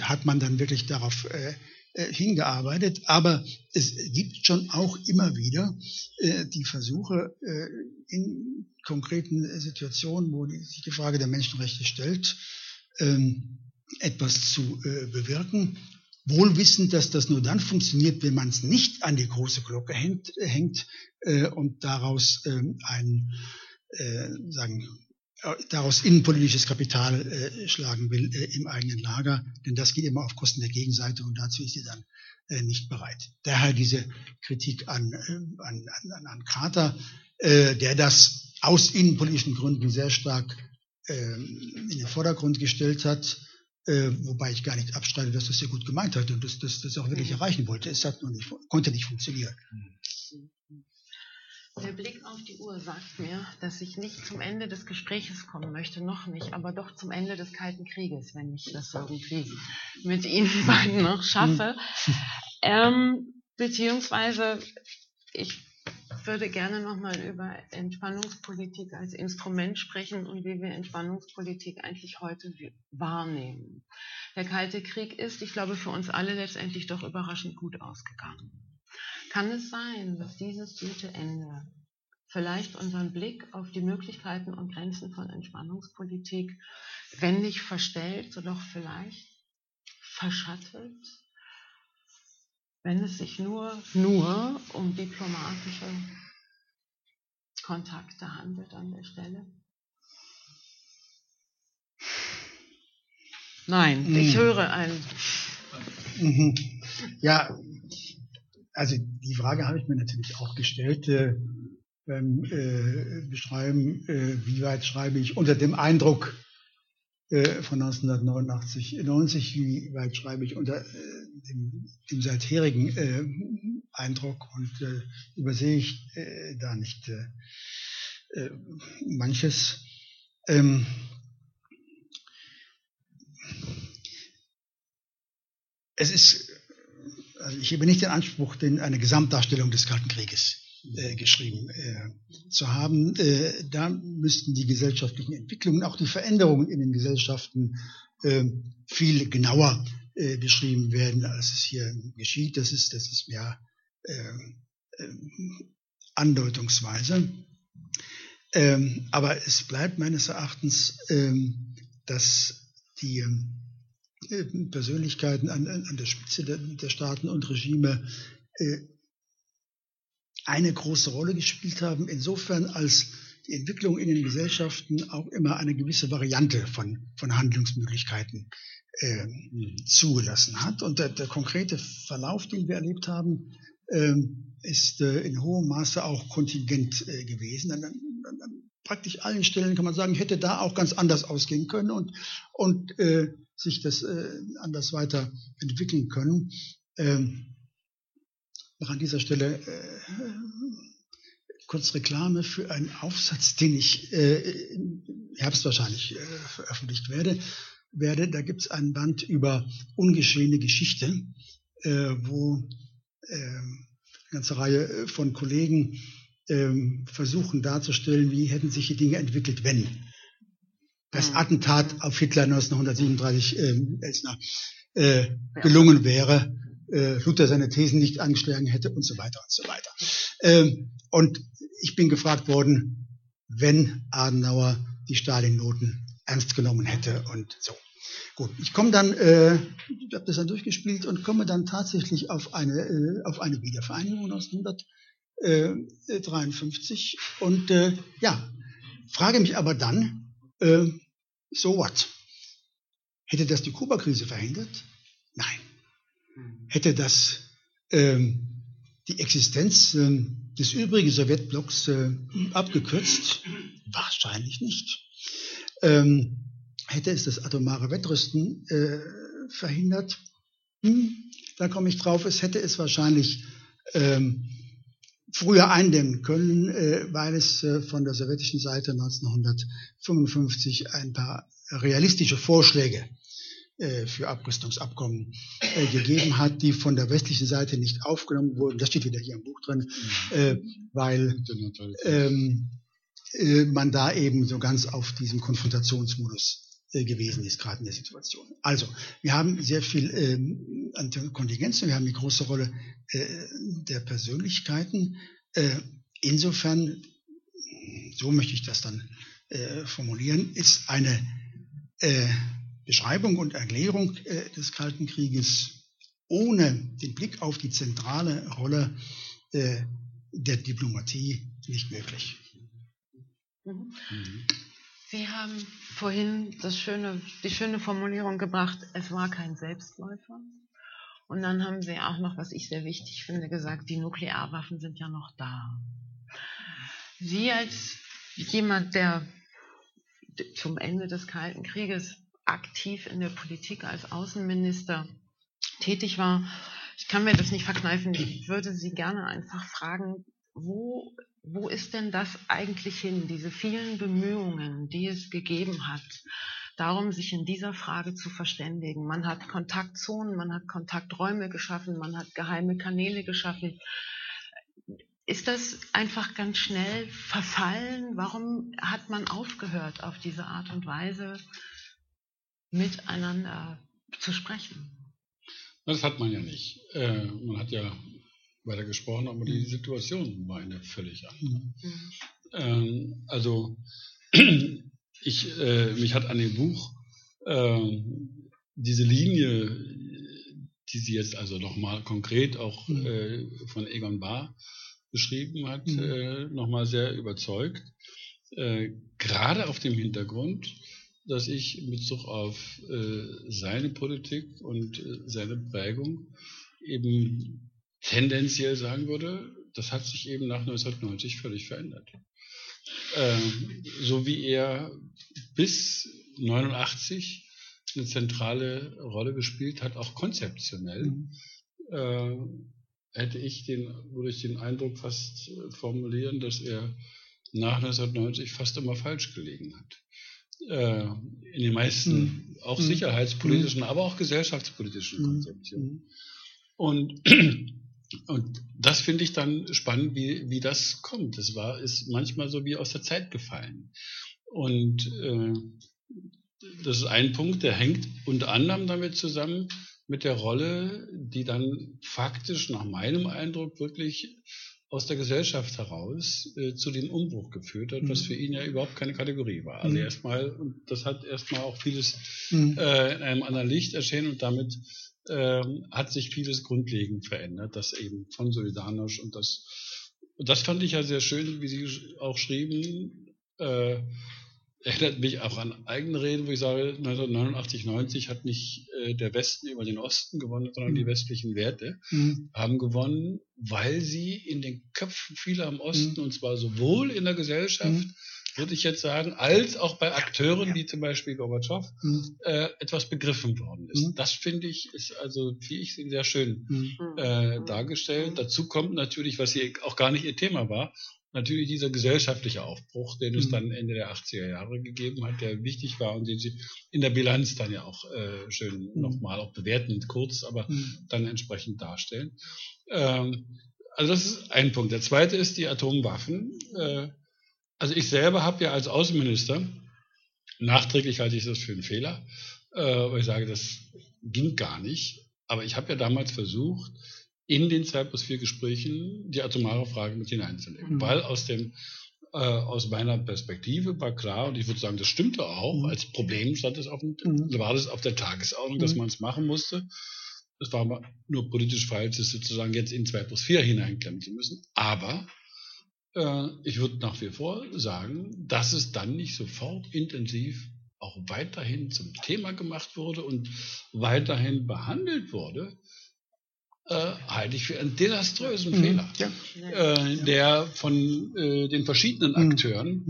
hat man dann wirklich darauf hingearbeitet. Aber es gibt schon auch immer wieder die Versuche in konkreten Situationen, wo sich die Frage der Menschenrechte stellt, etwas zu bewirken. Wohlwissend, dass das nur dann funktioniert, wenn man es nicht an die große Glocke hängt und daraus daraus innenpolitisches Kapital schlagen will im eigenen Lager, denn das geht immer auf Kosten der Gegenseite, und dazu ist sie dann nicht bereit. Daher diese Kritik an Carter, der das aus innenpolitischen Gründen sehr stark in den Vordergrund gestellt hat, wobei ich gar nicht abstreite, dass das sehr gut gemeint hat und das auch wirklich erreichen wollte. Es hat nur konnte nicht funktionieren. Der Blick auf die Uhr sagt mir, dass ich nicht zum Ende des Gespräches kommen möchte, noch nicht, aber doch zum Ende des Kalten Krieges, wenn ich das irgendwie mit Ihnen beiden noch schaffe. Beziehungsweise, ich würde gerne nochmal über Entspannungspolitik als Instrument sprechen und wie wir Entspannungspolitik eigentlich heute wahrnehmen. Der Kalte Krieg ist, ich glaube, für uns alle letztendlich doch überraschend gut ausgegangen. Kann es sein, dass dieses gute Ende vielleicht unseren Blick auf die Möglichkeiten und Grenzen von Entspannungspolitik, wenn nicht verstellt, so doch vielleicht verschattelt, wenn es sich nur um diplomatische Kontakte handelt an der Stelle? Nein, ich höre ein... Ja... Also die Frage habe ich mir natürlich auch gestellt beim Beschreiben, wie weit schreibe ich unter dem Eindruck von 1989, 90, wie weit schreibe ich unter dem seitherigen Eindruck, und übersehe ich da nicht manches. es ist, also ich habe nicht den Anspruch, eine Gesamtdarstellung des Kalten Krieges geschrieben zu haben. Da müssten die gesellschaftlichen Entwicklungen, auch die Veränderungen in den Gesellschaften viel genauer beschrieben werden, als es hier geschieht. Das ist mehr andeutungsweise. Aber es bleibt meines Erachtens, dass die Persönlichkeiten an der Spitze der Staaten und Regime eine große Rolle gespielt haben, insofern als die Entwicklung in den Gesellschaften auch immer eine gewisse Variante von Handlungsmöglichkeiten zugelassen hat. Und der konkrete Verlauf, den wir erlebt haben, ist in hohem Maße auch kontingent gewesen. An praktisch allen Stellen kann man sagen, hätte da auch ganz anders ausgehen können und sich das anders weiterentwickeln können. Noch an dieser Stelle kurz Reklame für einen Aufsatz, den ich im Herbst wahrscheinlich veröffentlicht werde. Da gibt es einen Band über ungeschehene Geschichte, wo eine ganze Reihe von Kollegen versuchen darzustellen, wie hätten sich die Dinge entwickelt, wenn das Attentat auf Hitler 1937 Elsner gelungen wäre, Luther seine Thesen nicht angeschlagen hätte und so weiter und so weiter. Und ich bin gefragt worden, wenn Adenauer die Stalin-Noten ernst genommen hätte und so. Gut, ich komme dann, ich habe das dann durchgespielt und komme dann tatsächlich auf eine Wiedervereinigung 1953 und frage mich aber dann, so what? Hätte das die Kuba-Krise verhindert? Nein. Hätte das die Existenz des übrigen Sowjetblocks abgekürzt? Wahrscheinlich nicht. Hätte es das atomare Wettrüsten verhindert? Da komme ich drauf, es hätte es wahrscheinlich früher eindämmen können, weil es von der sowjetischen Seite 1955 ein paar realistische Vorschläge für Abrüstungsabkommen gegeben hat, die von der westlichen Seite nicht aufgenommen wurden. Das steht wieder hier im Buch drin, weil man da eben so ganz auf diesem Konfrontationsmodus gewesen ist, gerade in der Situation. Also, wir haben sehr viel an Kontingenzen, wir haben die große Rolle der Persönlichkeiten. Insofern, so möchte ich das dann formulieren, ist eine Beschreibung und Erklärung des Kalten Krieges ohne den Blick auf die zentrale Rolle der Diplomatie nicht möglich. Sie haben vorhin die schöne Formulierung gebracht, es war kein Selbstläufer. Und dann haben Sie auch noch, was ich sehr wichtig finde, gesagt, die Nuklearwaffen sind ja noch da. Sie als jemand, der zum Ende des Kalten Krieges aktiv in der Politik als Außenminister tätig war, ich kann mir das nicht verkneifen, ich würde Sie gerne einfach fragen, Wo ist denn das eigentlich hin, diese vielen Bemühungen, die es gegeben hat, darum sich in dieser Frage zu verständigen? Man hat Kontaktzonen, man hat Kontakträume geschaffen, man hat geheime Kanäle geschaffen. Ist das einfach ganz schnell verfallen? Warum hat man aufgehört, auf diese Art und Weise miteinander zu sprechen? Das hat man ja nicht. Man hat ja weiter gesprochen, aber die Situation war eine völlig andere. Also, mich hat an dem Buch diese Linie, die sie jetzt also nochmal konkret auch von Egon Bahr beschrieben hat, nochmal sehr überzeugt. Gerade auf dem Hintergrund, dass ich in Bezug auf seine Politik und seine Prägung eben tendenziell sagen würde, das hat sich eben nach 1990 völlig verändert. So wie er bis 1989 eine zentrale Rolle gespielt hat, auch konzeptionell, würde ich den Eindruck fast formulieren, dass er nach 1990 fast immer falsch gelegen hat. in den meisten auch sicherheitspolitischen, aber auch gesellschaftspolitischen Konzeptionen. Und das finde ich dann spannend, wie das kommt. Das ist manchmal so wie aus der Zeit gefallen. Und das ist ein Punkt, der hängt unter anderem damit zusammen, mit der Rolle, die dann faktisch nach meinem Eindruck wirklich aus der Gesellschaft heraus zu dem Umbruch geführt hat, was für ihn ja überhaupt keine Kategorie war. Also erstmal, und das hat erstmal auch vieles in einem anderen Licht erscheinen, und damit hat sich vieles grundlegend verändert, das eben von Solidarność, und das fand ich ja sehr schön, wie Sie auch schrieben, erinnert mich auch an eigene Reden, wo ich sage, 1989, 90 hat nicht der Westen über den Osten gewonnen, sondern die westlichen Werte haben gewonnen, weil sie in den Köpfen vieler am Osten, und zwar sowohl in der Gesellschaft, würde ich jetzt sagen, als auch bei Akteuren, wie zum Beispiel Gorbatschow, etwas begriffen worden ist. Das finde ich, ist also, wie ich sie sehr schön dargestellt. Dazu kommt natürlich, was hier auch gar nicht ihr Thema war, natürlich dieser gesellschaftliche Aufbruch, den es dann Ende der 80er Jahre gegeben hat, der wichtig war und den Sie in der Bilanz dann ja auch schön nochmal, auch bewertend kurz, aber dann entsprechend darstellen. Also das ist ein Punkt. Der zweite ist die Atomwaffen. Also ich selber habe ja als Außenminister, nachträglich halte ich das für einen Fehler, weil ich sage, das ging gar nicht, aber ich habe ja damals versucht, in den 2+4 Gesprächen die atomare Frage mit hineinzunehmen. Weil aus meiner Perspektive war klar, und ich würde sagen, das stimmte auch, als Problem stand es war das auf der Tagesordnung, dass man es machen musste. Es war nur politisch falsch, es sozusagen jetzt in 2+4 hineinklemmen zu müssen. Aber ich würde nach wie vor sagen, dass es dann nicht sofort intensiv auch weiterhin zum Thema gemacht wurde und weiterhin behandelt wurde, halte ich für einen desaströsen Fehler, der von den verschiedenen Akteuren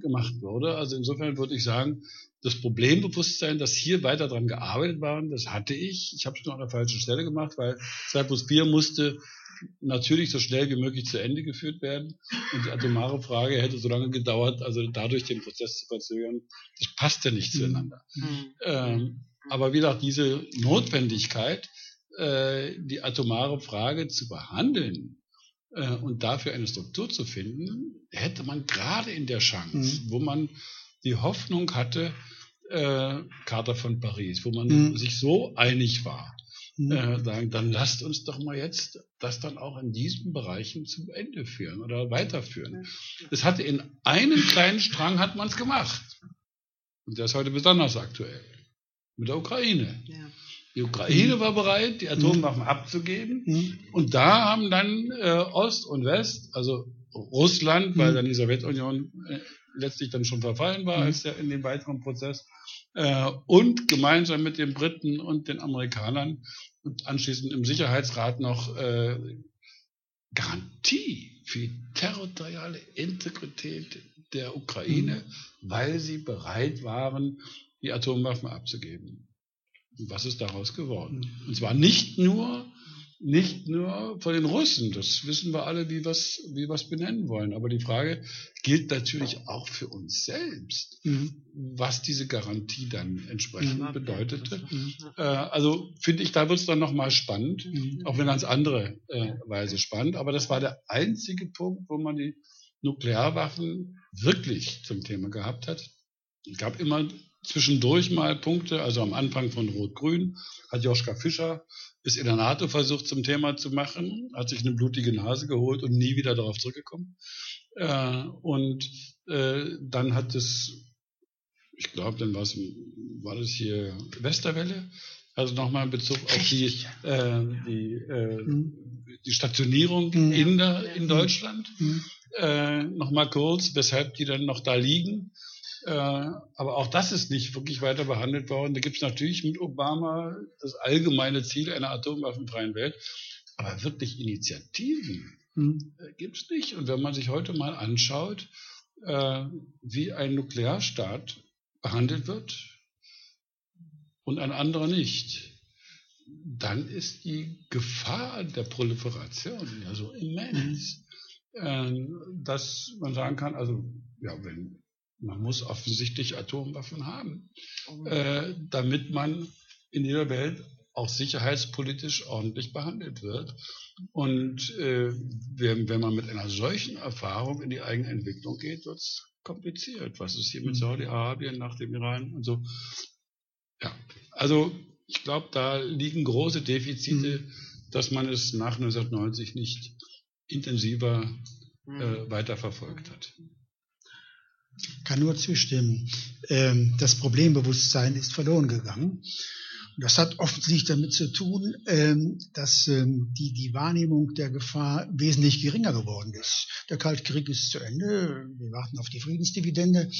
gemacht wurde. Also insofern würde ich sagen, das Problembewusstsein, dass hier weiter dran gearbeitet waren, das hatte ich. Ich habe es nur an der falschen Stelle gemacht, weil 2+4 musste natürlich so schnell wie möglich zu Ende geführt werden. Und die atomare Frage hätte so lange gedauert, also dadurch den Prozess zu verzögern, das passte nicht zueinander. Aber wie gesagt, diese Notwendigkeit, die atomare Frage zu behandeln und dafür eine Struktur zu finden, hätte man gerade in der Chance, wo man die Hoffnung hatte, Charta von Paris, wo man sich so einig war, sagen, dann lasst uns doch mal jetzt das dann auch in diesen Bereichen zum Ende führen oder weiterführen. Das hatte in einem kleinen Strang hat man es gemacht. Und der ist heute besonders aktuell. Mit der Ukraine. Ja. Die Ukraine war bereit, die Atomwaffen abzugeben. Und da haben dann Ost und West, also Russland, weil dann die Sowjetunion letztlich dann schon verfallen war als in dem weiteren Prozess, und gemeinsam mit den Briten und den Amerikanern und anschließend im Sicherheitsrat noch Garantie für die territoriale Integrität der Ukraine, weil sie bereit waren, die Atomwaffen abzugeben. Was ist daraus geworden? Und zwar nicht nur von den Russen, das wissen wir alle, wie wir es benennen wollen. Aber die Frage gilt natürlich auch für uns selbst, was diese Garantie dann entsprechend bedeutete. Also finde ich, da wird es dann nochmal spannend, auch eine ganz andere Weise spannend. Aber das war der einzige Punkt, wo man die Nuklearwaffen wirklich zum Thema gehabt hat. Es gab immer zwischendurch mal Punkte, also am Anfang von Rot-Grün hat Joschka Fischer es in der NATO versucht zum Thema zu machen, hat sich eine blutige Nase geholt und nie wieder darauf zurückgekommen. Dann hat es, ich glaube, dann war das hier Westerwelle, also nochmal in Bezug auf die Stationierung in Deutschland. Nochmal kurz, weshalb die dann noch da liegen. Aber auch das ist nicht wirklich weiter behandelt worden. Da gibt es natürlich mit Obama das allgemeine Ziel einer atomwaffenfreien Welt. Aber wirklich Initiativen gibt es nicht. Und wenn man sich heute mal anschaut, wie ein Nuklearstaat behandelt wird und ein anderer nicht, dann ist die Gefahr der Proliferation ja so immens, dass man sagen kann, also ja, wenn Man muss offensichtlich Atomwaffen haben, damit man in dieser Welt auch sicherheitspolitisch ordentlich behandelt wird. Und wenn man mit einer solchen Erfahrung in die eigene Entwicklung geht, wird es kompliziert. Was ist hier mit Saudi-Arabien nach dem Iran und so? Ja, also ich glaube, da liegen große Defizite, dass man es nach 1990 nicht intensiver weiterverfolgt hat. Ich kann nur zustimmen. Das Problembewusstsein ist verloren gegangen. Das hat offensichtlich damit zu tun, dass die Wahrnehmung der Gefahr wesentlich geringer geworden ist. Der Kalte Krieg ist zu Ende, wir warten auf die Friedensdividende.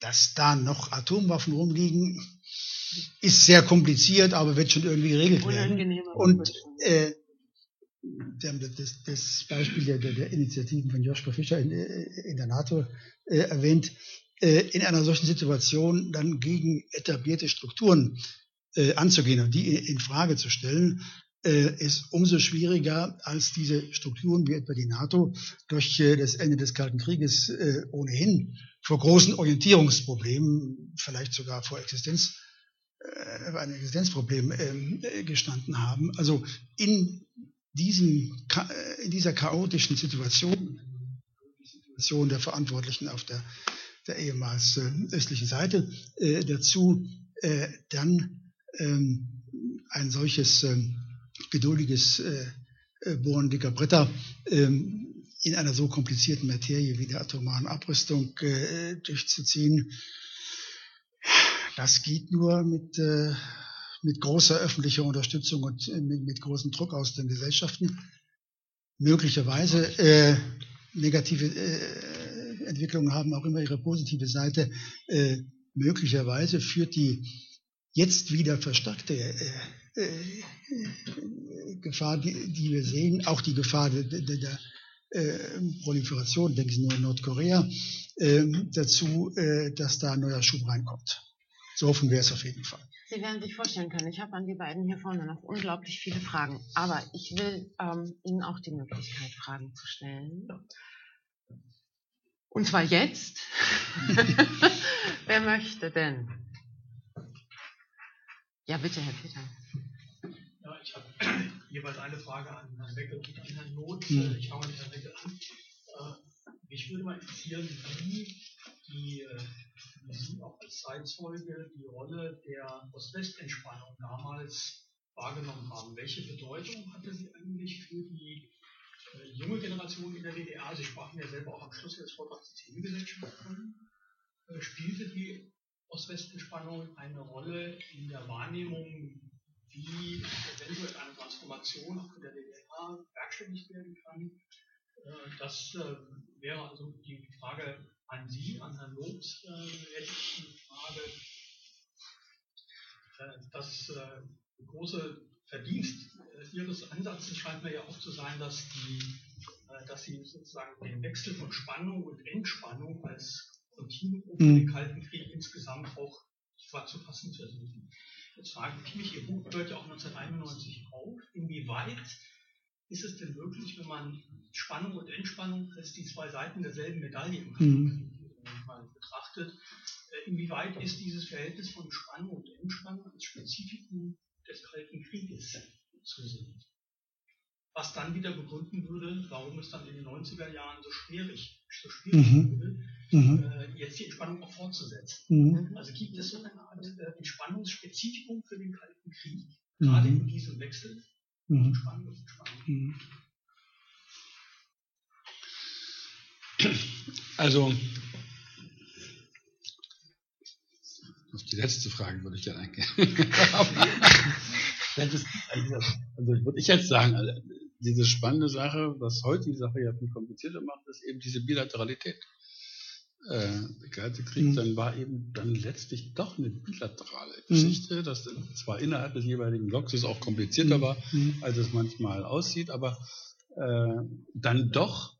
Dass da noch Atomwaffen rumliegen, ist sehr kompliziert, aber wird schon irgendwie geregelt werden. Und das Beispiel der Initiativen von Joschka Fischer in der NATO erwähnt, in einer solchen Situation dann gegen etablierte Strukturen anzugehen und die in Frage zu stellen, ist umso schwieriger, als diese Strukturen wie etwa die NATO durch das Ende des Kalten Krieges ohnehin vor großen Orientierungsproblemen, vielleicht sogar vor Existenzproblemen gestanden haben. Also in dieser chaotischen Situation der Verantwortlichen auf der ehemals östlichen Seite dazu, dann ein solches geduldiges Bohren dicker Bretter in einer so komplizierten Materie wie der atomaren Abrüstung durchzuziehen. Das geht nur mit großer öffentlicher Unterstützung und mit großem Druck aus den Gesellschaften. Möglicherweise negative Entwicklungen haben auch immer ihre positive Seite. Möglicherweise führt die jetzt wieder verstärkte Gefahr, die wir sehen, auch die Gefahr der Proliferation, denken Sie nur in Nordkorea, dazu, dass da ein neuer Schub reinkommt. So hoffen wir es auf jeden Fall. Sie werden sich vorstellen können, ich habe an die beiden hier vorne noch unglaublich viele Fragen, aber ich will Ihnen auch die Möglichkeit, Fragen zu stellen. Und zwar jetzt. Wer möchte denn? Ja, bitte, Herr Peter. Ja, ich habe jeweils eine Frage an Herrn Meckel und an Herrn Loth. Ich fange mit Herrn Meckel an. Mich würde mal interessieren, wie Sie auch als Zeitzeuge die Rolle der Ost-West-Entspannung damals wahrgenommen haben. Welche Bedeutung hatte sie eigentlich für die junge Generation in der DDR? Sie sprachen ja selber auch am Schluss des Vortrags die Zivilgesellschaften. Spielte die Ost-West-Entspannung eine Rolle in der Wahrnehmung, wie eventuell eine Transformation auch in der DDR bewerkstelligt werden kann? Das wäre also die Frage an Sie, an Herrn Loth, die Frage. Das große Verdienst Ihres Ansatzes scheint mir ja auch zu sein, dass Sie sozusagen den Wechsel von Spannung und Entspannung als Kontinuum im Kalten Krieg insgesamt auch zu fassen versuchen. Jetzt frage ich mich, Ihr Buch hört ja auch 1991 auf, inwieweit ist es denn möglich, wenn man Spannung und Entspannung als die zwei Seiten derselben Medaille im Kalten Krieg mal betrachtet, inwieweit ist dieses Verhältnis von Spannung und Entspannung als Spezifikum des Kalten Krieges zu sehen? Was dann wieder begründen würde, warum es dann in den 90er Jahren so schwierig wurde, jetzt die Entspannung auch fortzusetzen. Also gibt es so eine Art Entspannungsspezifikum für den Kalten Krieg, gerade in diesem Wechsel von Entspannung und Entspannung? Also, auf die letzte Frage würde ich gerne eingehen. Also würde ich jetzt sagen, also diese spannende Sache, was heute die Sache ja viel komplizierter macht, ist eben diese Bilateralität. Der Kalte Krieg dann war eben dann letztlich doch eine bilaterale Geschichte, dass zwar innerhalb des jeweiligen Blocks es auch komplizierter war, als es manchmal aussieht, aber dann doch,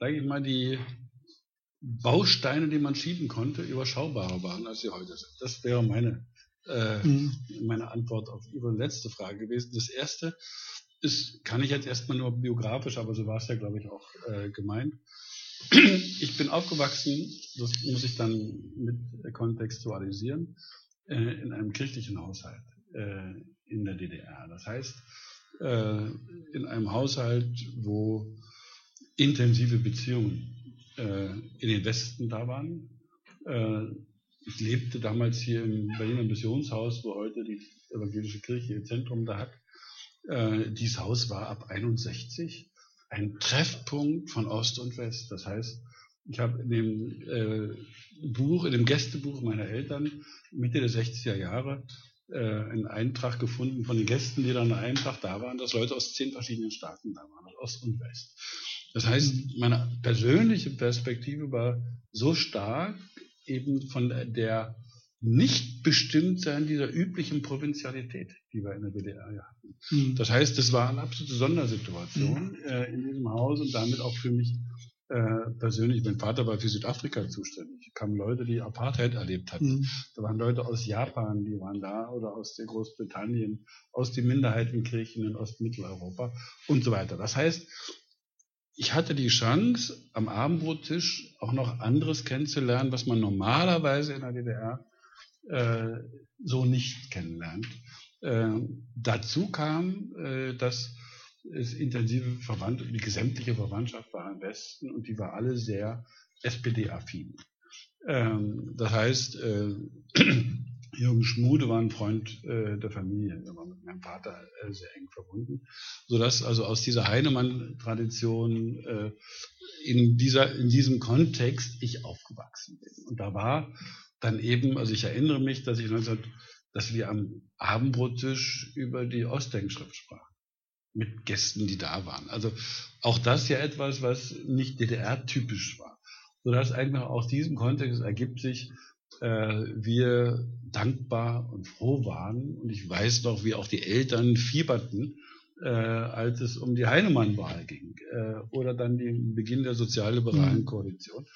sage ich mal, die Bausteine, die man schieben konnte, überschaubarer waren, als sie heute sind. Das wäre meine Antwort auf Ihre letzte Frage gewesen. Das erste ist, kann ich jetzt erstmal nur biografisch, aber so war es ja, glaube ich, auch gemeint. Ich bin aufgewachsen, das muss ich dann mit kontextualisieren, in einem kirchlichen Haushalt in der DDR. Das heißt, in einem Haushalt, wo intensive Beziehungen in den Westen da waren. Ich lebte damals hier im Berliner Missionshaus, wo heute die evangelische Kirche ihr Zentrum da hat. Dieses Haus war ab 1961 ein Treffpunkt von Ost und West. Das heißt, ich habe in dem Buch, in dem Gästebuch meiner Eltern Mitte der 60er Jahre einen Eintrag gefunden von den Gästen, die dann an einem Tag da waren, dass Leute aus 10 verschiedenen Staaten da waren, Ost und West. Das heißt, meine persönliche Perspektive war so stark eben von der Nichtbestimmtsein dieser üblichen Provinzialität, die wir in der DDR hatten. Das heißt, das war eine absolute Sondersituation in diesem Haus und damit auch für mich persönlich. Mein Vater war für Südafrika zuständig. Da kamen Leute, die Apartheid erlebt hatten. Da waren Leute aus Japan, die waren da, oder aus der Großbritannien, aus den Minderheitenkirchen in Ostmitteleuropa und so weiter. Das heißt, ich hatte die Chance, am Abendbrottisch auch noch anderes kennenzulernen, was man normalerweise in der DDR so nicht kennenlernt. Dazu kam, dass es intensive Verwandtschaft, die gesamte Verwandtschaft war im Westen und die war alle sehr SPD-affin. Das heißt, Jürgen Schmude war ein Freund der Familie, der war mit meinem Vater sehr eng verbunden, sodass also aus dieser Heinemann-Tradition in diesem Kontext ich aufgewachsen bin. Und da war dann eben, also ich erinnere mich, dass wir am Abendbrottisch über die Ostdenkschrift sprachen. Mit Gästen, die da waren. Also auch das ja etwas, was nicht DDR-typisch war. Sodass eigentlich aus diesem Kontext ergibt sich, wir dankbar und froh waren. Und ich weiß noch, wie auch die Eltern fieberten, als es um die Heinemann-Wahl ging. Oder dann den Beginn der sozialliberalen Koalition.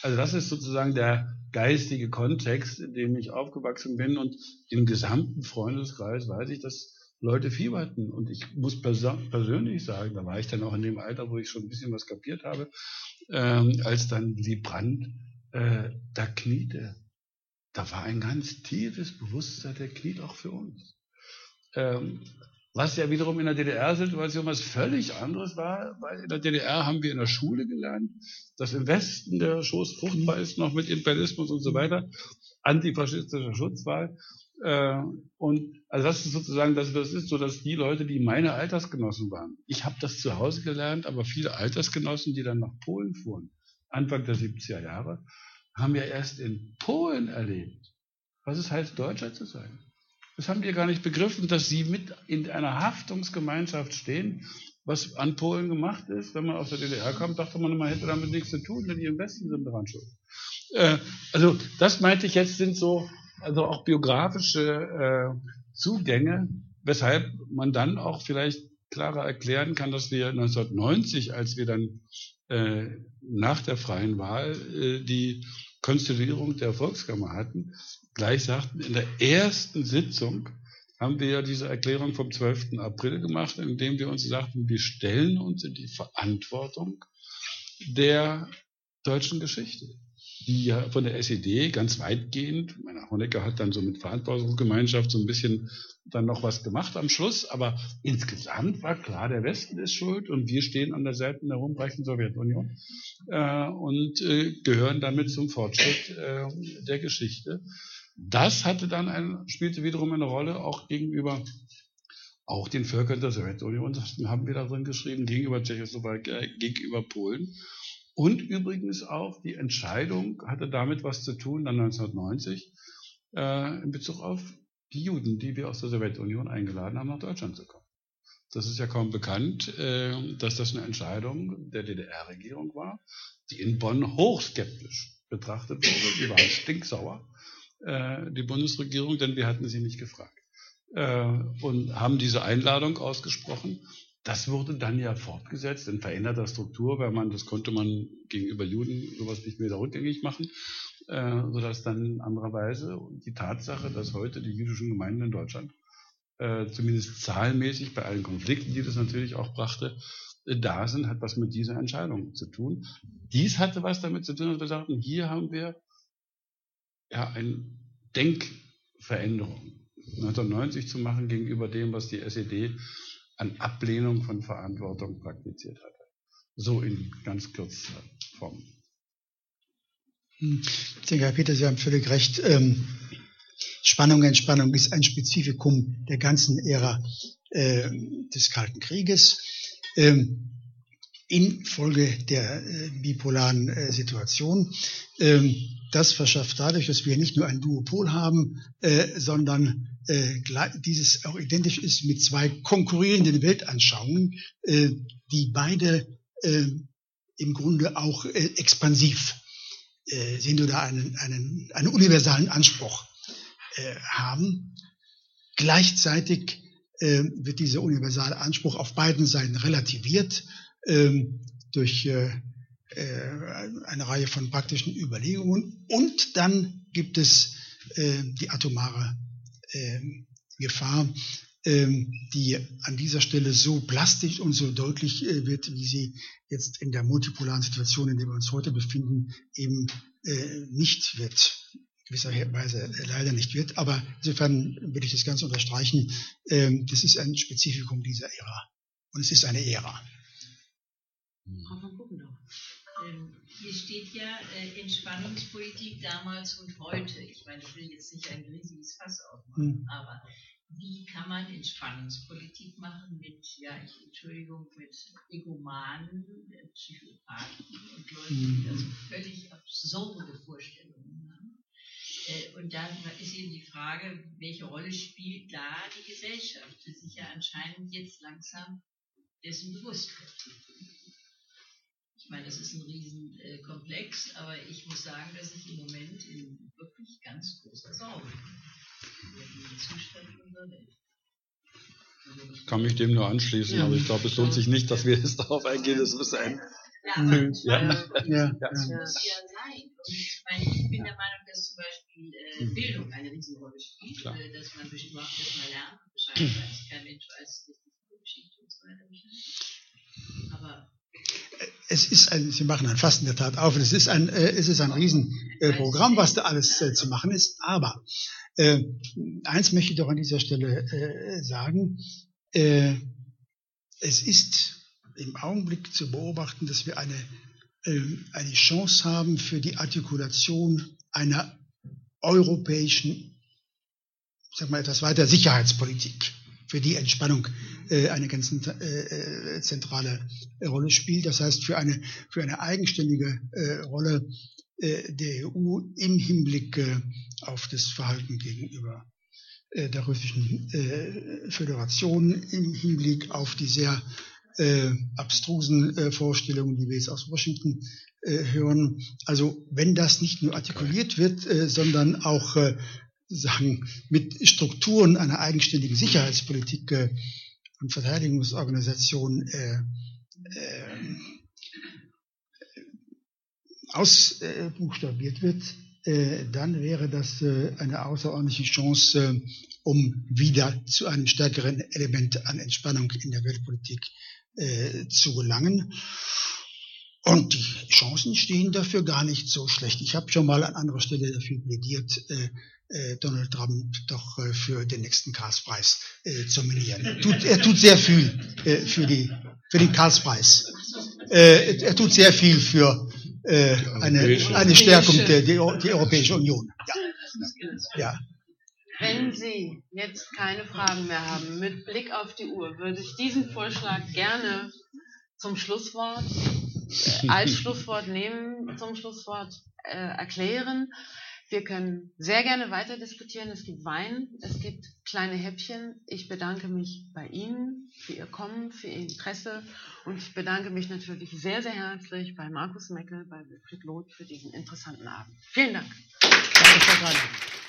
Also das ist sozusagen der geistige Kontext, in dem ich aufgewachsen bin. Und im gesamten Freundeskreis weiß ich, dass Leute fieberten. Und ich muss persönlich sagen, da war ich dann auch in dem Alter, wo ich schon ein bisschen was kapiert habe, als dann Willy Brandt da kniete. Da war ein ganz tiefes Bewusstsein, der kniet auch für uns. Was ja wiederum in der DDR-Situation was völlig anderes war, weil in der DDR haben wir in der Schule gelernt, dass im Westen der Schoß fruchtbar ist, noch mit Imperialismus und so weiter, antifaschistischer Schutzwahl. Und also das ist sozusagen, das ist so, dass die Leute, die meine Altersgenossen waren, ich habe das zu Hause gelernt, aber viele Altersgenossen, die dann nach Polen fuhren, Anfang der 70er Jahre, haben ja erst in Polen erlebt, was es heißt, Deutscher zu sein. Das haben die gar nicht begriffen, dass sie mit in einer Haftungsgemeinschaft stehen, was an Polen gemacht ist. Wenn man aus der DDR kommt, dachte man, man hätte damit nichts zu tun, denn die im Westen sind daran schuld. Also das meinte ich jetzt, sind so also auch biografische Zugänge, weshalb man dann auch vielleicht klarer erklären kann, dass wir 1990, als wir dann nach der freien Wahl die Konstituierung der Volkskammer hatten, gleich sagten, in der ersten Sitzung haben wir ja diese Erklärung vom 12. April gemacht, indem wir uns sagten, wir stellen uns in die Verantwortung der deutschen Geschichte, die ja von der SED ganz weitgehend, ich meine, Honecker hat dann so mit Verantwortungsgemeinschaft so ein bisschen dann noch was gemacht am Schluss, aber insgesamt war klar, der Westen ist schuld und wir stehen an der Seite der ruhmreichen Sowjetunion und gehören damit zum Fortschritt der Geschichte. Das hatte dann spielte wiederum eine Rolle auch gegenüber auch den Völkern der Sowjetunion, das haben wir da drin geschrieben, gegenüber Tschechoslowakei, gegenüber Polen. Und übrigens auch die Entscheidung hatte damit was zu tun, dann 1990, in Bezug auf die Juden, die wir aus der Sowjetunion eingeladen haben, nach Deutschland zu kommen. Das ist ja kaum bekannt, dass das eine Entscheidung der DDR-Regierung war, die in Bonn hochskeptisch betrachtet wurde. Die war stinksauer, die Bundesregierung, denn wir hatten sie nicht gefragt. Und haben diese Einladung ausgesprochen. Das wurde dann ja fortgesetzt in veränderter Struktur, weil man, das konnte man gegenüber Juden sowas nicht mehr rückgängig machen, sodass dann andererweise die Tatsache, dass heute die jüdischen Gemeinden in Deutschland, zumindest zahlenmäßig bei allen Konflikten, die das natürlich auch brachte, da sind, hat was mit dieser Entscheidung zu tun. Dies hatte was damit zu tun, dass wir sagten, hier haben wir ja eine Denkveränderung 1990 zu machen gegenüber dem, was die SED an Ablehnung von Verantwortung praktiziert hatte. So in ganz kurzer Form. Ich denke, Herr Peter, Sie haben völlig recht. Entspannung ist ein Spezifikum der ganzen Ära des Kalten Krieges. Infolge der bipolaren Situation. Das verschafft dadurch, dass wir nicht nur ein Duopol haben, sondern dieses auch identisch ist mit zwei konkurrierenden Weltanschauungen, die beide im Grunde auch expansiv sind oder einen universalen Anspruch haben. Gleichzeitig wird dieser universale Anspruch auf beiden Seiten relativiert durch eine Reihe von praktischen Überlegungen. Und dann gibt es die atomare Gefahr, die an dieser Stelle so plastisch und so deutlich wird, wie sie jetzt in der multipolaren Situation, in der wir uns heute befinden, eben nicht wird. Gewisserweise leider nicht wird, aber insofern würde ich das Ganze unterstreichen. Das ist ein Spezifikum dieser Ära. Und es ist eine Ära. Frau von Buggenhoff, hier steht ja Entspannungspolitik damals und heute. Ich meine, ich will jetzt nicht ein riesiges Fass aufmachen, aber wie kann man Entspannungspolitik machen mit, mit Egomanen, Psychopathen und Leuten, die also völlig absurde Vorstellungen haben? Und da ist eben die Frage, welche Rolle spielt da die Gesellschaft, die sich ja anscheinend jetzt langsam dessen bewusst wird. Ich meine, das ist ein Riesenkomplex, aber ich muss sagen, dass ich im Moment in wirklich ganz großer Sorge bin über den Zustand unserer Welt. Ich kann mich dem nur anschließen, aber ich glaube, es lohnt sich nicht, dass wir jetzt darauf eingehen, das muss sein. Das muss ja sein. Und ich bin der Meinung, dass zum Beispiel Bildung eine Riesenrolle spielt, dass man überhaupt erstmal lernt, Bescheid weiß, kein Mensch weiß, dass die Geschichte und so weiter. Aber Sie machen ein Fass in der Tat auf, und es ist ein Riesenprogramm, was da alles zu machen ist. Aber eins möchte ich doch an dieser Stelle sagen. Es ist im Augenblick zu beobachten, dass wir eine Chance haben für die Artikulation einer europäischen, etwas weiter Sicherheitspolitik, für die Entspannung eine ganz zentrale Rolle spielt. Das heißt, für eine eigenständige Rolle der EU im Hinblick auf das Verhalten gegenüber der russischen Föderation, im Hinblick auf die sehr abstrusen Vorstellungen, die wir jetzt aus Washington hören. Also wenn das nicht nur artikuliert wird, sondern auch mit Strukturen einer eigenständigen Sicherheitspolitik und Verteidigungsorganisation ausbuchstabiert wird, dann wäre das eine außerordentliche Chance, um wieder zu einem stärkeren Element an Entspannung in der Weltpolitik zu gelangen. Und die Chancen stehen dafür gar nicht so schlecht. Ich habe schon mal an anderer Stelle dafür plädiert, Donald Trump doch für den nächsten Karlspreis zu nominieren. Er tut sehr viel für den Karlspreis. Er tut sehr viel für eine Stärkung der Europäischen Union. Ja. Wenn Sie jetzt keine Fragen mehr haben, mit Blick auf die Uhr, würde ich diesen Vorschlag gerne zum Schlusswort, als Schlusswort nehmen, zum Schlusswort erklären. Wir können sehr gerne weiter diskutieren. Es gibt Wein, es gibt kleine Häppchen. Ich bedanke mich bei Ihnen für Ihr Kommen, für Ihr Interesse. Und ich bedanke mich natürlich sehr, sehr herzlich bei Markus Meckel, bei Wilfried Loth für diesen interessanten Abend. Vielen Dank. Danke, Frau Greiner.